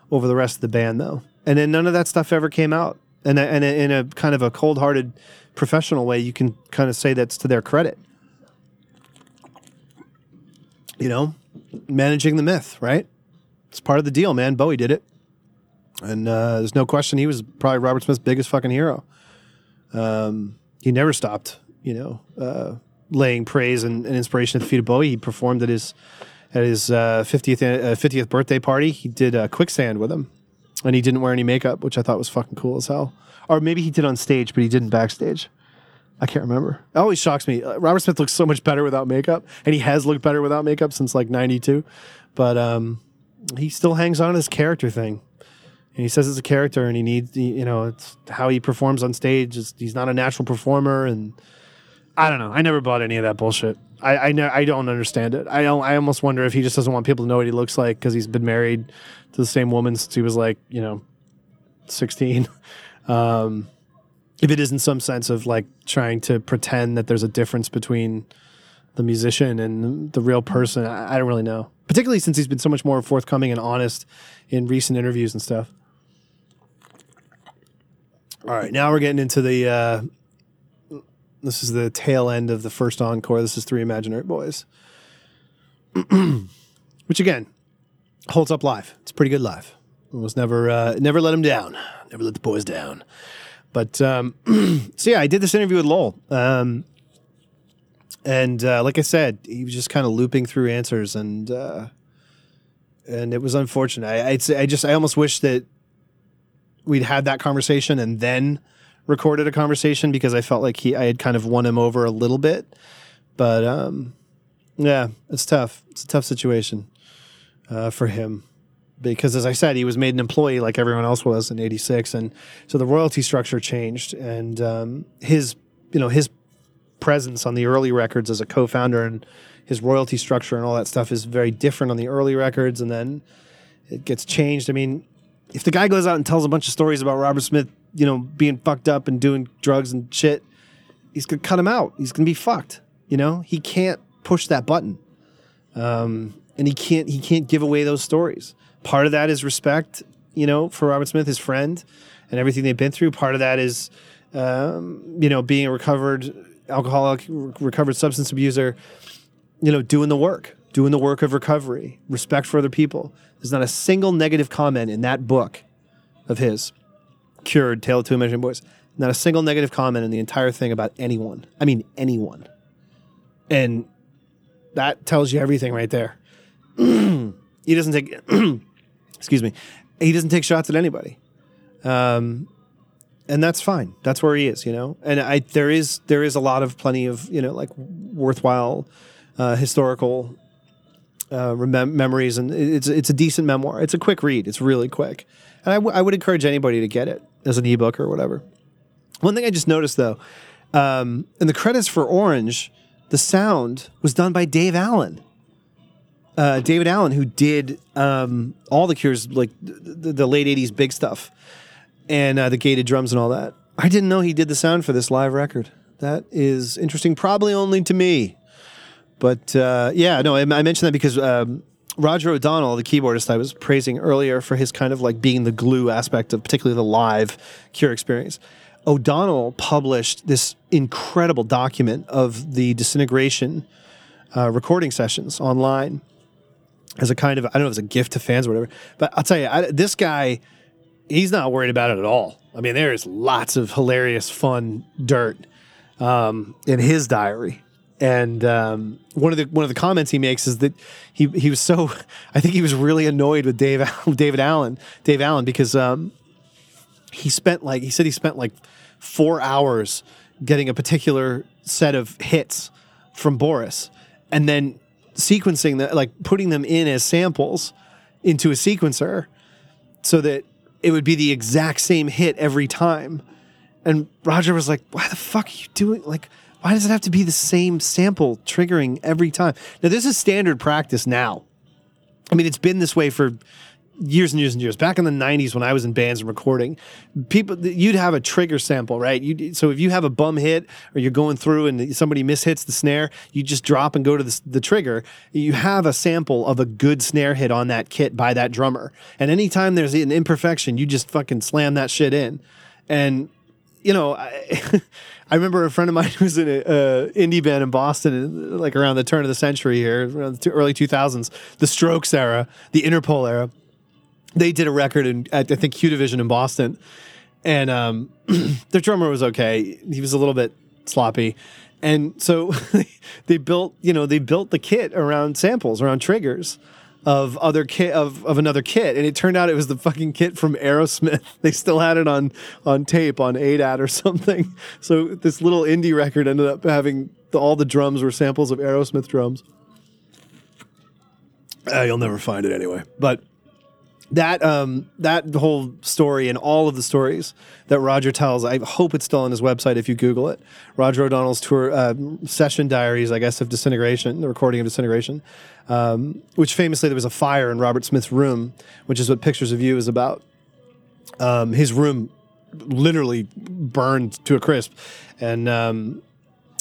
over the rest of the band, though. And then none of that stuff ever came out. And in a kind of a cold-hearted professional way, you can kind of say that's to their credit. You know, managing the myth, right? It's part of the deal, man. Bowie did it. And there's no question he was probably Robert Smith's biggest fucking hero. He never stopped, you know, laying praise and inspiration at the feet of Bowie. He performed at his 50th birthday party. He did Quicksand with him. And he didn't wear any makeup, which I thought was fucking cool as hell. Or maybe he did on stage, but he didn't backstage. I can't remember. It always shocks me. Robert Smith looks so much better without makeup, and he has looked better without makeup since like 92. But he still hangs on his character thing. And he says it's a character, and he needs, you know, it's how he performs on stage. He's not a natural performer, and I don't know. I never bought any of that bullshit. I don't understand it. I almost wonder if he just doesn't want people to know what he looks like because he's been married to the same woman since he was like, you know, 16. If it isn't some sense of like trying to pretend that there's a difference between the musician and the real person, I don't really know. Particularly since he's been so much more forthcoming and honest in recent interviews and stuff. All right, now we're getting into the... This is the tail end of the first encore. This is Three Imaginary Boys. Which, again, holds up live. It's pretty good live. Almost never let them down. Never let the boys down. But, so yeah, I did this interview with Lol. Like I said, he was just kind of looping through answers, and it was unfortunate. I almost wish that we'd had that conversation and then recorded a conversation, because I felt like I had kind of won him over a little bit, but yeah, it's tough. It's a tough situation for him, because as I said, he was made an employee like everyone else was in '86, and so the royalty structure changed, and his presence on the early records as a co-founder and his royalty structure and all that stuff is very different on the early records, and then it gets changed. I mean, if the guy goes out and tells a bunch of stories about Robert Smith, you know, being fucked up and doing drugs and shit, he's going to cut him out. He's going to be fucked. You know, he can't push that button. And he can't give away those stories. Part of that is respect, you know, for Robert Smith, his friend, and everything they've been through. Part of that is, you know, being a recovered alcoholic, recovered substance abuser, you know, doing the work of recovery, respect for other people. There's not a single negative comment in that book of his. Cured, Tale of Two Imaginary Boys. Not a single negative comment in the entire thing about anyone. I mean, anyone. And that tells you everything right there. He doesn't take, excuse me, he doesn't take shots at anybody. And that's fine. That's where he is, you know? And there is a lot of plenty of, you know, like worthwhile historical memories. And it's a decent memoir. It's a quick read. It's really quick. And I would encourage anybody to get it as an ebook or whatever. One thing I just noticed, though, in the credits for Orange, the sound was done by David Allen, who did all the Cure's, like the late 80s big stuff, and the gated drums and all that. I didn't know he did the sound for this live record. That is interesting, probably only to me. But, I mentioned that because... Roger O'Donnell, the keyboardist I was praising earlier for his kind of like being the glue aspect of particularly the live Cure experience, O'Donnell published this incredible document of the Disintegration recording sessions online as a kind of, I don't know if it's a gift to fans or whatever, but I'll tell you, this guy, he's not worried about it at all. I mean, there is lots of hilarious, fun dirt in his diary. And one of the comments he makes is that he was so, I think he was really annoyed with Dave Allen, because he said he spent 4 hours getting a particular set of hits from Boris, and then sequencing that, like putting them in as samples into a sequencer, so that it would be the exact same hit every time. And Roger was like, "Why the fuck are you doing like?" Why does it have to be the same sample triggering every time? Now, this is standard practice now. I mean, it's been this way for years and years and years back in the 90s when I was in bands and recording, people, you'd have a trigger sample, right? So if you have a bum hit or you're going through and somebody mishits the snare, you just drop and go to the trigger. You have a sample of a good snare hit on that kit by that drummer. And anytime there's an imperfection, you just fucking slam that shit in. And, you know, I remember a friend of mine who was in an indie band in Boston, like around the turn of the century here, around the early 2000s, the Strokes era, the Interpol era. They did a record at I think Q Division in Boston, and their drummer was okay. He was a little bit sloppy, and so they built the kit around samples, around triggers of other kit of another kit, and it turned out it was the fucking kit from Aerosmith. They still had it on tape on 8-AT or something. So this little indie record ended up having all the drums were samples of Aerosmith drums. You'll never find it anyway, but. That whole story and all of the stories that Roger tells, I hope it's still on his website if you Google it. Roger O'Donnell's tour session diaries, I guess, of Disintegration, the recording of Disintegration, which famously there was a fire in Robert Smith's room, which is what Pictures of You is about. His room literally burned to a crisp, and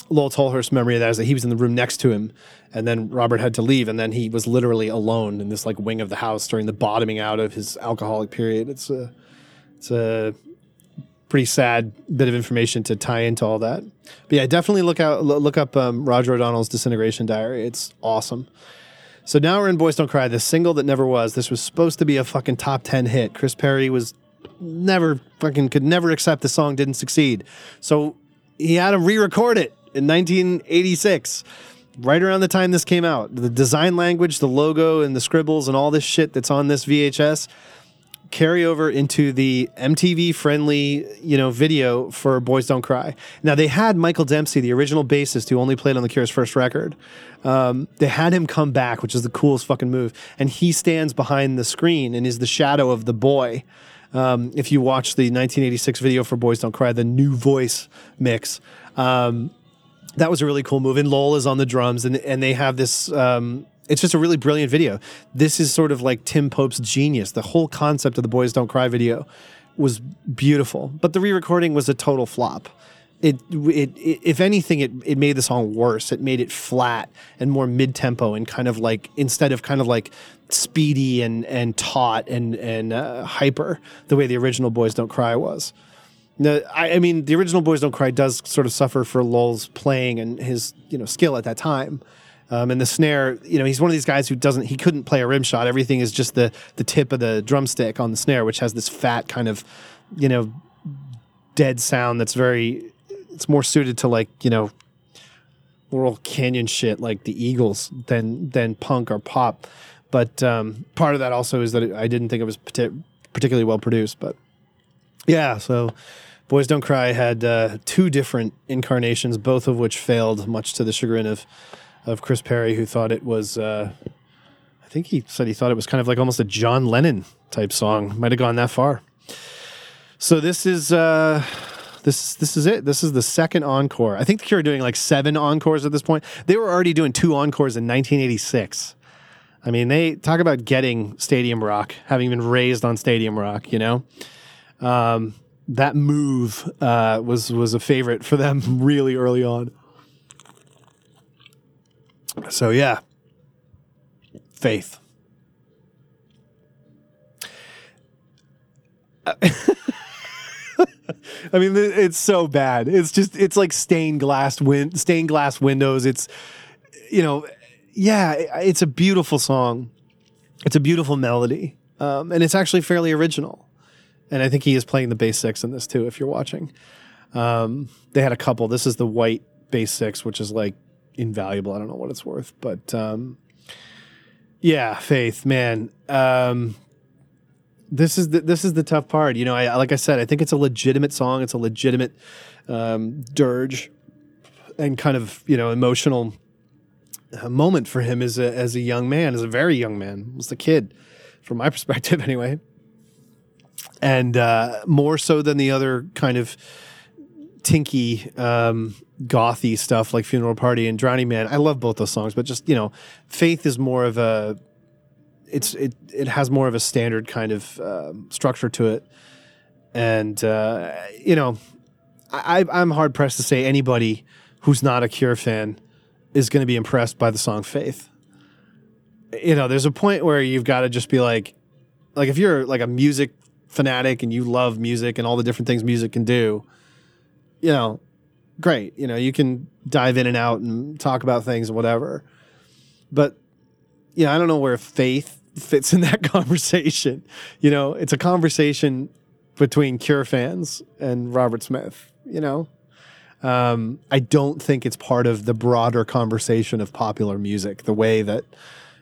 Lol Tolhurst's memory of that is that he was in the room next to him, and then Robert had to leave, and then he was literally alone in this like wing of the house during the bottoming out of his alcoholic period. It's a pretty sad bit of information to tie into all that. But yeah, definitely look up Roger O'Donnell's Disintegration Diary. It's awesome. So now we're in Boys Don't Cry, the single that never was. This was supposed to be a fucking top 10 hit. Chris Perry was could never accept the song didn't succeed, so he had to re-record it in 1986. Right around the time this came out, the design language, the logo, and the scribbles, and all this shit that's on this VHS carry over into the MTV-friendly, video for Boys Don't Cry. Now, they had Michael Dempsey, the original bassist who only played on The Cure's first record. They had him come back, which is the coolest fucking move, and he stands behind the screen and is the shadow of the boy. If you watch the 1986 video for Boys Don't Cry, the new voice mix, that was a really cool move, and Lol is on the drums, and they have this, it's just a really brilliant video. This is sort of like Tim Pope's genius. The whole concept of the Boys Don't Cry video was beautiful, but the re-recording was a total flop. It if anything, it made the song worse. It made it flat and more mid-tempo and kind of like, instead of kind of like speedy and taut and hyper, the way the original Boys Don't Cry was. No, I mean, the original Boys Don't Cry does sort of suffer for Lol's playing and his, skill at that time. And the snare, he's one of these guys who couldn't play a rim shot. Everything is just the tip of the drumstick on the snare, which has this fat kind of, dead sound that's it's more suited to like, Laurel Canyon shit like the Eagles than punk or pop. But part of that also is that I didn't think it was particularly well produced, but. Yeah, so Boys Don't Cry had two different incarnations, both of which failed, much to the chagrin of Chris Perry, who thought it was, I think he said he thought it was kind of like almost a John Lennon type song. Might have gone that far. So this is this is it. This is the second encore. I think The Cure are doing like 7 encores at this point. They were already doing 2 encores in 1986. I mean, they talk about getting stadium rock, having been raised on stadium rock, That move was a favorite for them really early on. So yeah, Faith. I mean, it's so bad. It's like stained glass windows. It's it's a beautiful song. It's a beautiful melody, and it's actually fairly original. And I think he is playing the bass six in this too, if you're watching. They had a couple. This is the white bass six, which is like invaluable. I don't know what it's worth, but yeah, Faith, man. This is the tough part. Like I said, I think it's a legitimate song. It's a legitimate dirge and kind of, emotional moment for him as a young man, as a very young man, as a kid, from my perspective anyway. And more so than the other kind of tinky, gothy stuff like Funeral Party and Drowning Man. I love both those songs, but just, Faith is more of a... it has more of a standard kind of structure to it. And, you know, I'm hard-pressed to say anybody who's not a Cure fan is going to be impressed by the song Faith. You know, there's a point where you've got to just be like if you're like a music fanatic and you love music and all the different things music can do, you know, great. You know, you can dive in and out and talk about things and whatever. But, you know, I don't know where Faith fits in that conversation. You know, it's a conversation between Cure fans and Robert Smith, you know? I don't think it's part of the broader conversation of popular music, the way that,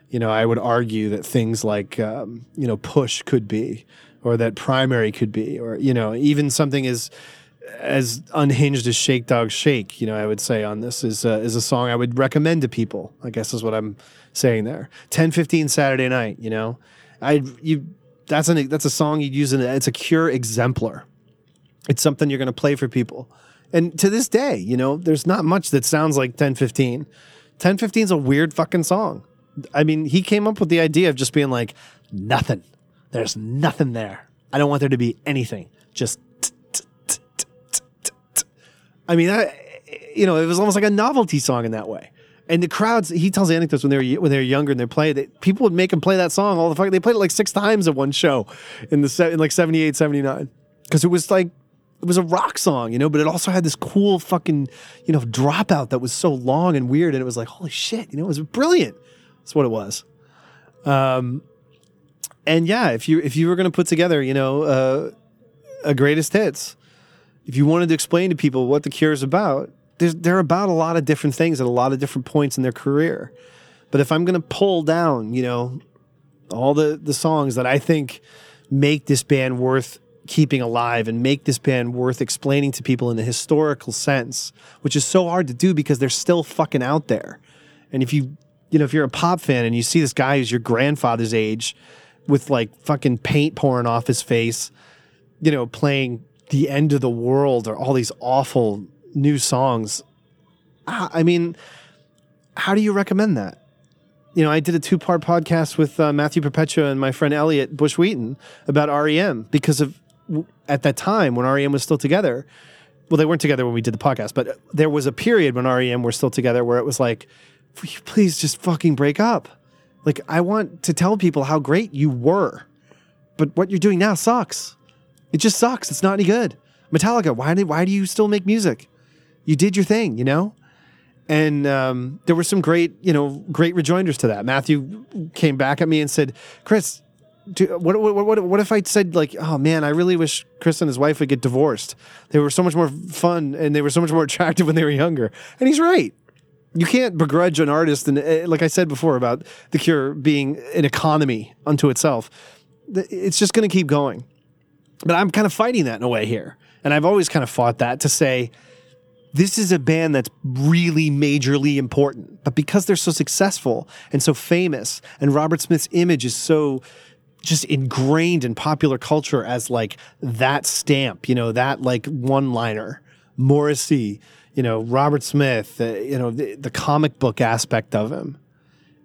you know, I would argue that things like, you know, Push could be, or that Primary could be, or, you know, even something as unhinged as Shake Dog Shake, you know, I would say on this is a song I would recommend to people, I guess is what I'm saying there. 10:15 Saturday night, you know, that's a song you'd use it's a Cure exemplar. It's something you're going to play for people. And to this day, you know, there's not much that sounds like 10:15. 10:15 is a weird fucking song. I mean, he came up with the idea of just being like, nothing. There's nothing there. I don't want there to be anything. Just I mean, you know, it was almost like a novelty song in that way. And the crowds, he tells anecdotes when they were younger and they played it, people would make him play that song all the fucking, they played it like 6 times at one show in like 78, 79. Because it was a rock song, you know, but it also had this cool fucking, you know, dropout that was so long and weird. And it was like, holy shit, you know, it was brilliant. That's what it was. And yeah, if you were going to put together, you know, a greatest hits, if you wanted to explain to people what The Cure is about, they're about a lot of different things at a lot of different points in their career. But if I'm going to pull down, you know, all the songs that I think make this band worth keeping alive and make this band worth explaining to people in a historical sense, which is so hard to do because they're still fucking out there. And if you're a pop fan and you see this guy who's your grandfather's age with like fucking paint pouring off his face, you know, playing The End of the World or all these awful new songs. I mean, how do you recommend that? You know, I did a 2-part podcast with Matthew Perpetua and my friend Elliot Bush Wheaton about REM because of at that time when REM was still together. Well, they weren't together when we did the podcast, but there was a period when REM were still together where it was like, please just fucking break up. Like, I want to tell people how great you were, but what you're doing now sucks. It just sucks. It's not any good. Metallica, why do you still make music? You did your thing, you know? And there were some great rejoinders to that. Matthew came back at me and said, Chris, what if I said like, oh man, I really wish Chris and his wife would get divorced. They were so much more fun and they were so much more attractive when they were younger. And he's right. You can't begrudge an artist. And like I said before about The Cure being an economy unto itself, it's just going to keep going. But I'm kind of fighting that in a way here. And I've always kind of fought that to say, this is a band that's really majorly important. But because they're so successful and so famous, and Robert Smith's image is so just ingrained in popular culture as like that stamp, you know, that like one-liner, Morrissey, you know, Robert Smith, you know, the comic book aspect of him.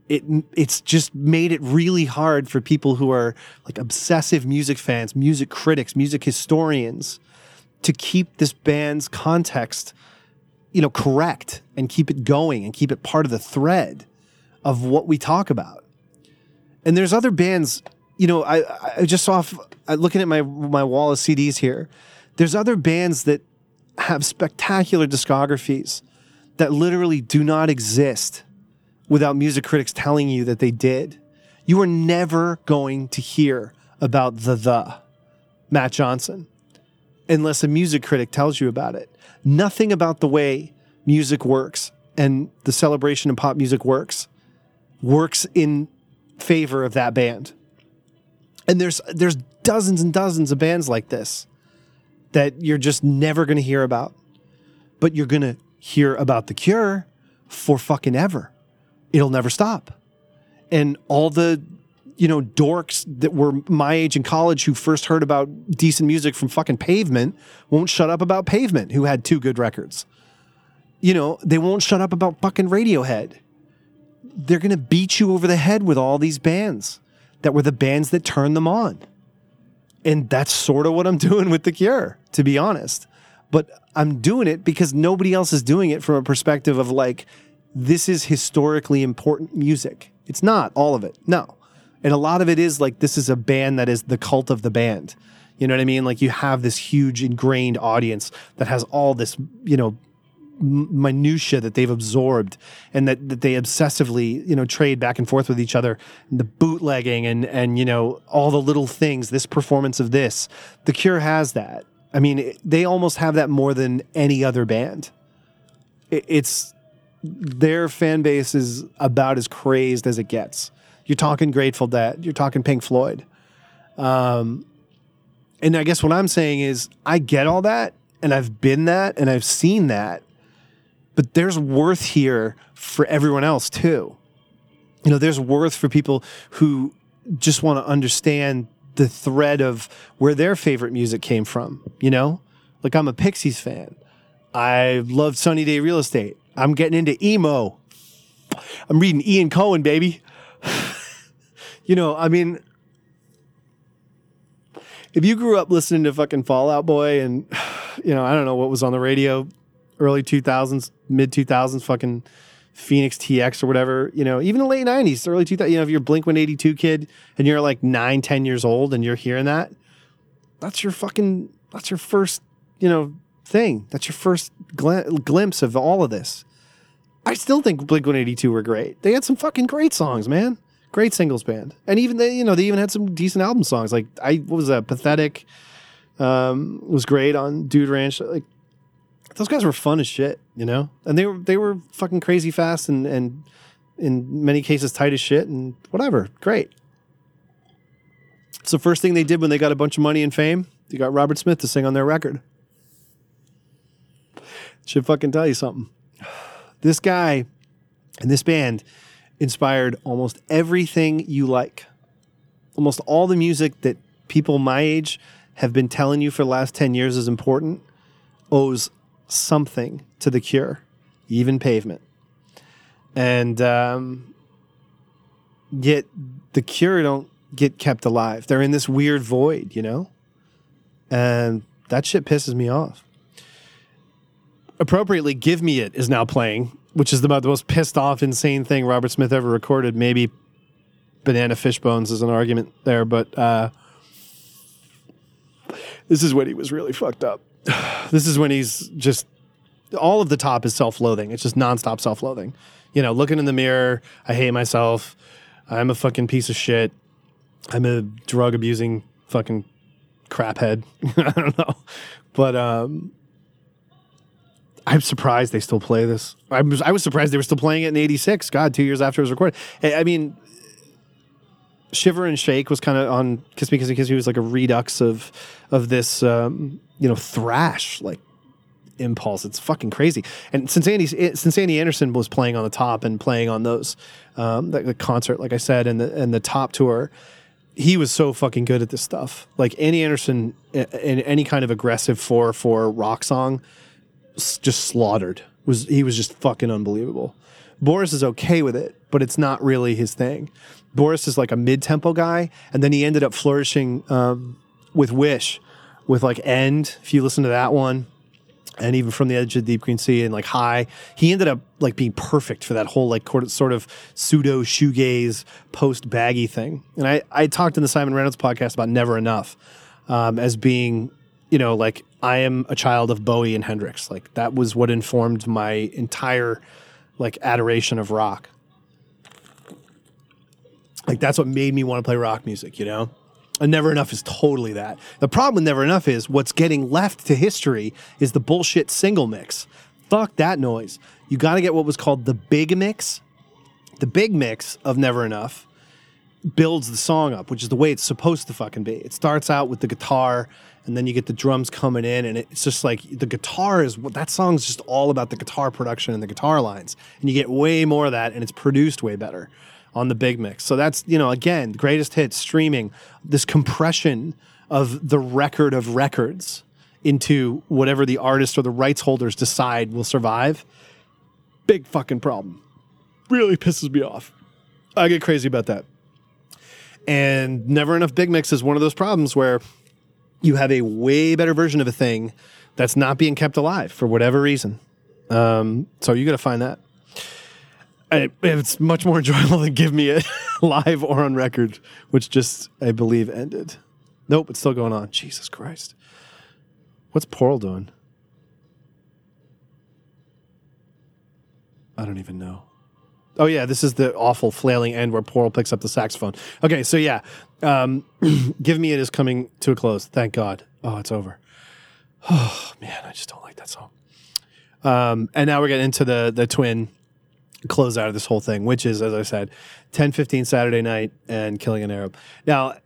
It's just made it really hard for people who are like obsessive music fans, music critics, music historians to keep this band's context, you know, correct and keep it going and keep it part of the thread of what we talk about. And there's other bands, you know, I just saw, looking at my wall of CDs here, there's other bands that have spectacular discographies that literally do not exist without music critics telling you that they did. You are never going to hear about the Matt Johnson unless a music critic tells you about it. Nothing about the way music works and the celebration of pop music works in favor of that band. And there's dozens and dozens of bands like this that you're just never going to hear about, but you're going to hear about The Cure for fucking ever. It'll never stop. And all the, you know, dorks that were my age in college who first heard about decent music from fucking Pavement won't shut up about Pavement, who had 2 good records. You know, they won't shut up about fucking Radiohead. They're going to beat you over the head with all these bands. that were the bands that turned them on. And that's sort of what I'm doing with The Cure, to be honest. But I'm doing it because nobody else is doing it from a perspective of like, this is historically important music. It's not all of it. No. And a lot of it is like, this is a band that is the cult of the band. You know what I mean? Like you have this huge ingrained audience that has all this, you know, minutia that they've absorbed and that they obsessively, you know, trade back and forth with each other, the bootlegging and, you know, all the little things, this performance of this. The Cure has that. I mean, they almost have that more than any other band. It's their fan base is about as crazed as it gets. You're talking Grateful Dead. You're talking Pink Floyd. And I guess what I'm saying is I get all that, and I've been that, and I've seen that, but there's worth here for everyone else too. You know, there's worth for people who just want to understand the thread of where their favorite music came from, you know? Like I'm a Pixies fan. I love Sunny Day Real Estate. I'm getting into emo. I'm reading Ian Cohen, baby. You know, I mean, if you grew up listening to fucking Fall Out Boy and, you know, I don't know what was on the radio, early 2000s, mid 2000s, fucking Phoenix TX or whatever, you know, even the late 90s, early 2000s, you know, if you're a Blink-182 kid and you're like 9, 10 years old and you're hearing that, that's your first, you know, thing. That's your first glimpse of all of this. I still think Blink-182 were great. They had some fucking great songs, man. Great singles band. And even they, you know, they even had some decent album songs. Like what was that? Pathetic was great on Dude Ranch. Like those guys were fun as shit, you know? And they were fucking crazy fast and in many cases tight as shit and whatever. Great. It's the first thing they did when they got a bunch of money and fame. They got Robert Smith to sing on their record. Should fucking tell you something. This guy and this band inspired almost everything you like. Almost all the music that people my age have been telling you for the last 10 years is important owes something to The Cure, even Pavement. And yet The Cure don't get kept alive. They're in this weird void, you know? And that shit pisses me off. Appropriately, Give Me It is now playing, which is about the most pissed off, insane thing Robert Smith ever recorded. Maybe Banana Fishbones is an argument there, but this is when he was really fucked up. This is when he's just, all of The Top is self-loathing. It's just nonstop self-loathing. You know, looking in the mirror, I hate myself. I'm a fucking piece of shit. I'm a drug-abusing fucking craphead. I don't know. But I'm surprised they still play this. I was surprised they were still playing it in '86. God, 2 years after it was recorded. I mean, Shiver and Shake was kind of on Kiss Me, Kiss Me, Kiss Me. It was like a redux of this, you know, thrash like impulse. It's fucking crazy. And since Andy Anderson was playing on The Top and playing on those the concert, like I said, and the Top tour, he was so fucking good at this stuff. Like Andy Anderson in any kind of aggressive 4/4 rock song. Just slaughtered. He was just fucking unbelievable. Boris is okay with it, but it's not really his thing. Boris is like a mid-tempo guy, and then he ended up flourishing with Wish, with like End, if you listen to that one, and even From the Edge of the Deep Green Sea and like High. He ended up like being perfect for that whole like sort of pseudo shoegaze post-baggy thing. And I talked in the Simon Reynolds podcast about Never Enough as being, you know, like I am a child of Bowie and Hendrix. Like that was what informed my entire like adoration of rock. Like that's what made me want to play rock music, you know? And Never Enough is totally that. The problem with Never Enough is what's getting left to history is the bullshit single mix. Fuck that noise. You got to get what was called the big mix. The big mix of Never Enough builds the song up, which is the way it's supposed to fucking be. It starts out with the guitar, and then you get the drums coming in, and it's just like the guitar is what that song's just all about, the guitar production and the guitar lines. And you get way more of that, and it's produced way better on the big mix. So that's, you know, again, greatest hits, streaming, this compression of the record of records into whatever the artist or the rights holders decide will survive. Big fucking problem. Really pisses me off. I get crazy about that. And Never Enough Big Mix is one of those problems where you have a way better version of a thing that's not being kept alive for whatever reason. So you got to find that. It's much more enjoyable than Give Me It live or on record, which just, I believe, ended. Nope, it's still going on. Jesus Christ. What's Porl doing? I don't even know. Oh, yeah, this is the awful flailing end where Porl picks up the saxophone. Okay, so yeah, Give Me It is coming to a close. Thank God. Oh, it's over. Oh, man, I just don't like that song. And now we're getting into the twin close out of this whole ththing, which is, as I said, 10:15 Saturday Night and Killing an Arab. Now,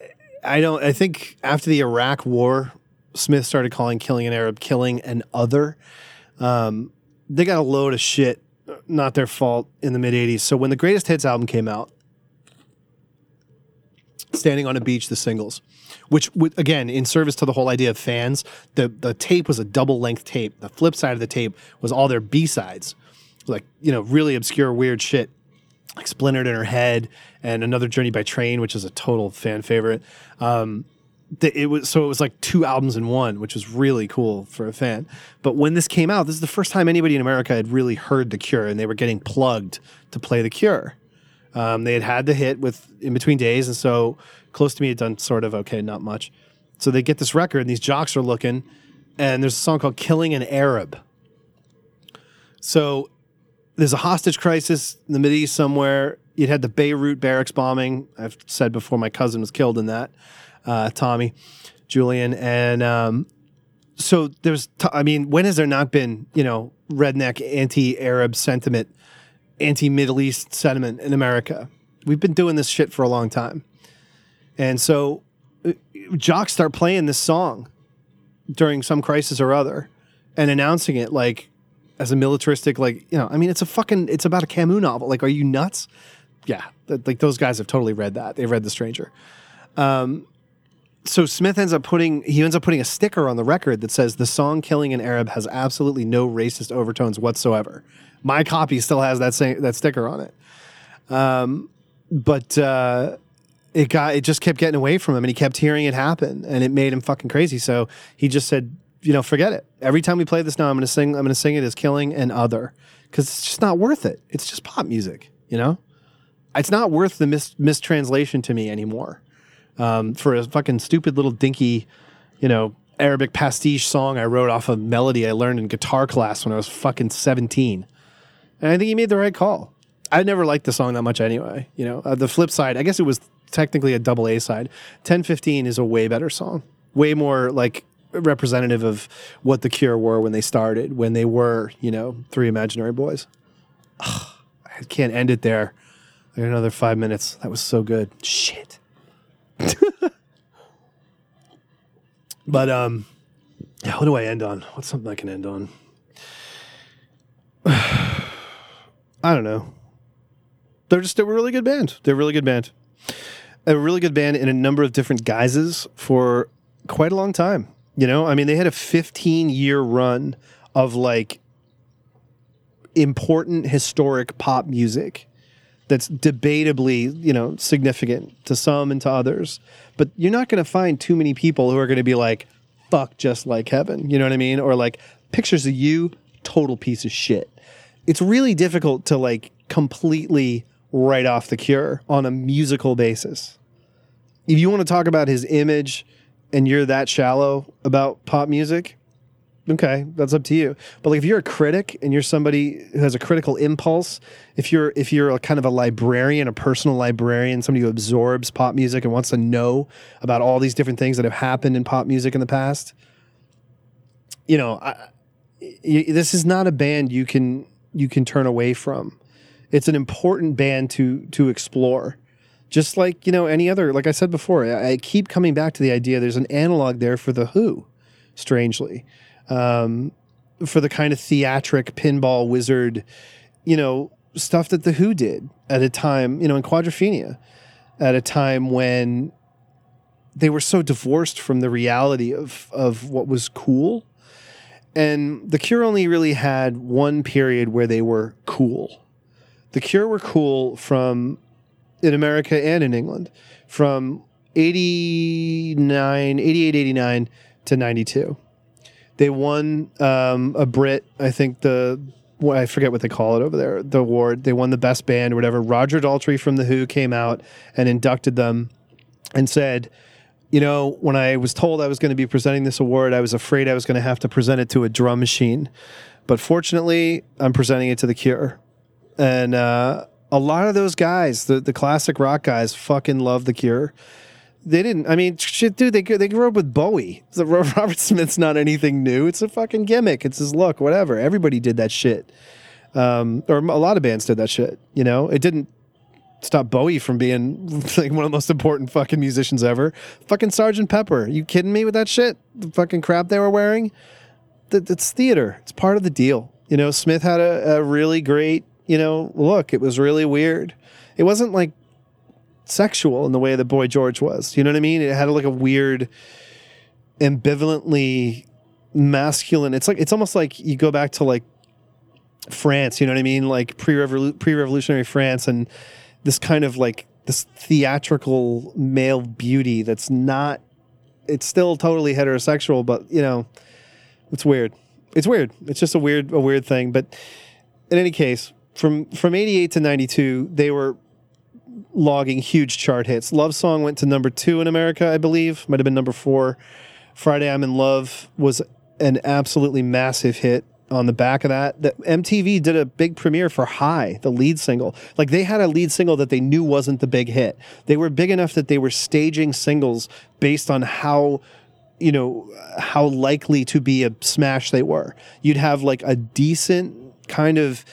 I think after the Iraq War, Smith started calling Killing an Arab Killing an Other. They got a load of shit, not their fault, in the mid 80s. So when the Greatest Hits album came out, Standing on a Beach, the singles, which, again, in service to the whole idea of fans, the tape was a double-length tape. The flip side of the tape was all their B-sides, like, you know, really obscure, weird shit, like Splintered in Her Head and Another Journey by Train, which is a total fan favorite. It was like two albums in one, which was really cool for a fan. But when this came out, this is the first time anybody in America had really heard The Cure, and they were getting plugged to play The Cure. They had the hit with In Between Days, and so Close to Me had done sort of okay, not much. So they get this record, and these jocks are looking, and there's a song called Killing an Arab. So there's a hostage crisis in the Mideast somewhere. You'd had the Beirut barracks bombing. I've said before, my cousin was killed in that, Tommy, Julian. And so there's, when has there not been, redneck anti-Arab sentiment, anti-Middle East sentiment in America? We've been doing this shit for a long time. And so jocks start playing this song during some crisis or other and announcing it like as a militaristic, it's about a Camus novel. Like, are you nuts? Yeah. Those guys have totally read that. They've read The Stranger. So Smith ends up putting a sticker on the record that says the song Killing an Arab has absolutely no racist overtones whatsoever. My copy still has that sticker on it. It just kept getting away from him, and he kept hearing it happen, and it made him fucking crazy. So he just said, forget it. Every time we play this now, I'm going to sing it as Killing an Other, because it's just not worth it. It's just pop music, It's not worth the mistranslation to me anymore. For a fucking stupid little dinky, Arabic pastiche song I wrote off a melody I learned in guitar class when I was fucking 17. And I think he made the right call. I never liked the song that much anyway. The flip side, I guess it was technically a double A side. 10:15 is a way better song. Way more like representative of what The Cure were when they started, when they were, three imaginary boys. Ugh, I can't end it there. I got another 5 minutes. That was so good. Shit. But what do I end on? What's something I can end on? I don't know. They're just a really good band. They're a really good band. A really good band in a number of different guises for quite a long time. They had a 15-year run of like important historic pop music that's debatably, significant to some and to others. But you're not going to find too many people who are going to be like, fuck Just Like Heaven, you know what I mean? Or like, Pictures of You, total piece of shit. It's really difficult to like completely write off The Cure on a musical basis. If you want to talk about his image and you're that shallow about pop music, okay, that's up to you. But like, if you're a critic and you're somebody who has a critical impulse, if you're a kind of a librarian, a personal librarian, somebody who absorbs pop music and wants to know about all these different things that have happened in pop music in the past, this is not a band you can turn away from. It's an important band to explore. Just like, any other, like I said before, I keep coming back to the idea there's an analog there for The Who, strangely. For the kind of theatric pinball wizard, stuff that The Who did at a time, in Quadrophenia, at a time when they were so divorced from the reality of what was cool. And The Cure only really had one period where they were cool. The Cure were cool from in America and in England from 88, 89 to 92. They won a Brit, I think I forget what they call it over there, the award. They won the best band or whatever. Roger Daltrey from The Who came out and inducted them and said, you know, when I was told I was going to be presenting this award, I was afraid I was going to have to present it to a drum machine. But fortunately, I'm presenting it to The Cure. And a lot of those guys, the classic rock guys, fucking love The Cure. They didn't, I mean, shit, dude, they grew up with Bowie. So Robert Smith's not anything new. It's a fucking gimmick. It's his look, whatever. Everybody did that shit. Or a lot of bands did that shit, you know? It didn't stop Bowie from being like one of the most important fucking musicians ever. Fucking Sgt. Pepper. You kidding me with that shit? The fucking crap they were wearing? It's theater. It's part of the deal. You know, Smith had a really great, you know, look. It was really weird. It wasn't like sexual in the way that Boy George was. You know what I mean? It had like a weird, ambivalently masculine. It's like, it's almost like you go back to like France, you know what I mean? Like pre-revolutionary France and this kind of like this theatrical male beauty that's not, it's still totally heterosexual, but you know, it's weird. It's weird. It's just a weird thing. But in any case, from 88 to 92, they were logging huge chart hits. Love Song went to number 2 in America, I believe. Might have been number 4. Friday I'm in Love was an absolutely massive hit. On the back of that, the MTV did a big premiere for High, the lead single. Like, they had a lead single that they knew wasn't the big hit. They were big enough that they were staging singles based on how, you know, how likely to be a smash they were. You'd have like a decent kind of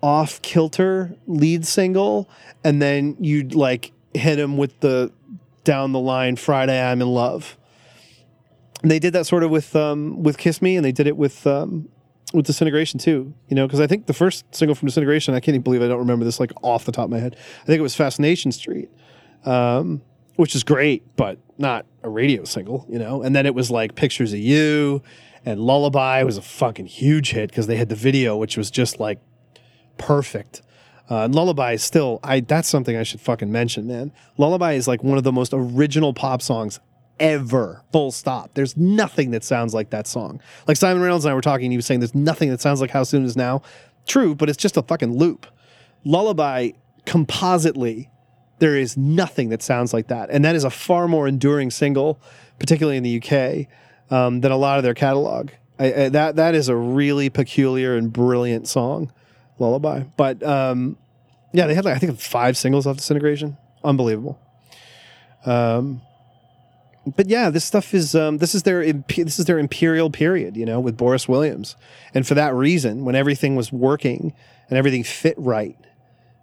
off-kilter lead single, and then you'd like hit them with the down the line Friday I'm in Love. And they did that sort of with Kiss Me, and they did it with Disintegration too, you know, because I think the first single from Disintegration, I can't even believe I don't remember this like off the top of my head. I think it was Fascination Street, which is great, but not a radio single, you know. And then it was like Pictures of You, and Lullaby was a fucking huge hit because they had the video, which was just like perfect. And Lullaby is still, that's something I should fucking mention, man. Lullaby is like one of the most original pop songs ever, full stop. There's nothing that sounds like that song. Like Simon Reynolds and I were talking, and he was saying there's nothing that sounds like How Soon Is Now. True, but it's just a fucking loop. Lullaby, compositely, there is nothing that sounds like that. And that is a far more enduring single, particularly in the UK, than a lot of their catalog. That is a really peculiar and brilliant song, Lullaby. But yeah, they had like, I think 5 singles off Disintegration. Unbelievable. But yeah, this stuff is this is their imperial period, you know, with Boris Williams, and for that reason, when everything was working and everything fit right,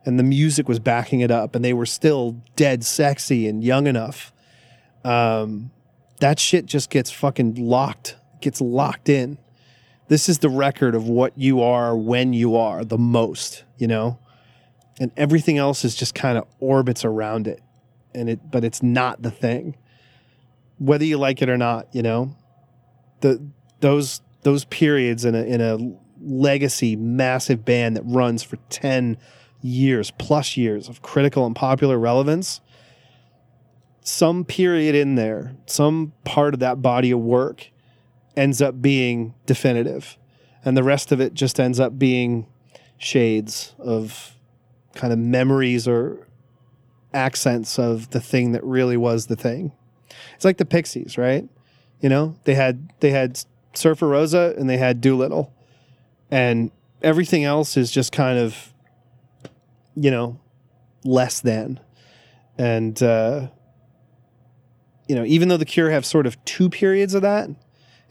and the music was backing it up, and they were still dead sexy and young enough, that shit just gets fucking locked in. This is the record of what you are when you are the most, you know, and everything else is just kind of orbits around it, but it's not the thing. Whether you like it or not, you know, those periods in a legacy massive band that runs for 10 years plus years of critical and popular relevance, some period in there, some part of that body of work ends up being definitive, and the rest of it just ends up being shades of kind of memories or accents of the thing that really was the thing. It's like the Pixies, right? You know, they had Surfer Rosa and they had Doolittle, and everything else is just kind of, you know, less than. And you know, even though The Cure have sort of 2 periods of that,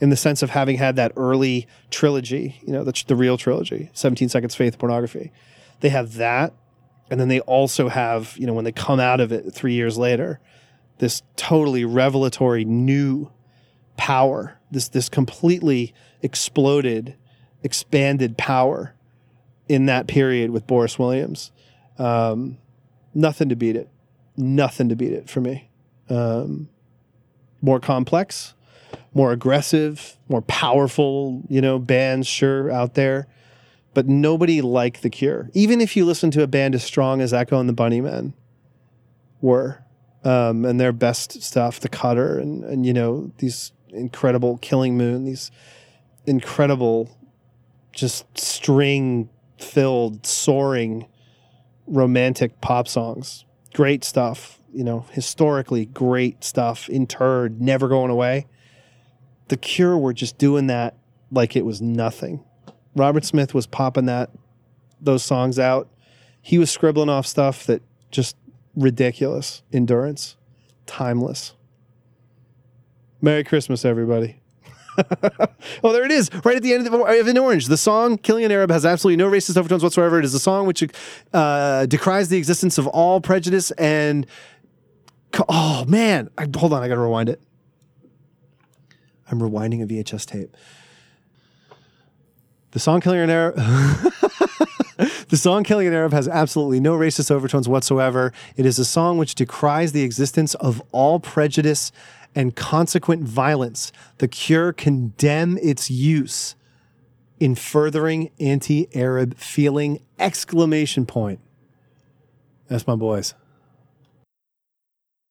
in the sense of having had that early trilogy, you know, the real trilogy, 17 Seconds, Faith, Pornography, they have that, and then they also have, you know, when they come out of it 3 years later, this totally revelatory new power, this completely exploded, expanded power in that period with Boris Williams. Nothing to beat it. Nothing to beat it for me. More complex, more aggressive, more powerful, you know, bands, sure, out there. But nobody like The Cure. Even if you listen to a band as strong as Echo and the Bunnymen, were, and their best stuff, The Cutter and you know, these incredible Killing Moon, these incredible just string-filled, soaring, romantic pop songs. Great stuff, you know, historically great stuff, interred, never going away. The Cure were just doing that like it was nothing. Robert Smith was popping those songs out. He was scribbling off stuff that just ridiculous. Endurance. Timeless. Merry Christmas, everybody. Oh, there it is, right at the end of An Orange. The song, Killing an Arab, has absolutely no racist overtones whatsoever. It is a song which decries the existence of all prejudice and... Oh, man. Hold on, I gotta rewind it. I'm rewinding a VHS tape. The song Killing an Arab... The song Killing an Arab has absolutely no racist overtones whatsoever. It is a song which decries the existence of all prejudice and consequent violence. The Cure condemn its use in furthering anti-Arab feeling! Exclamation point. That's my boys.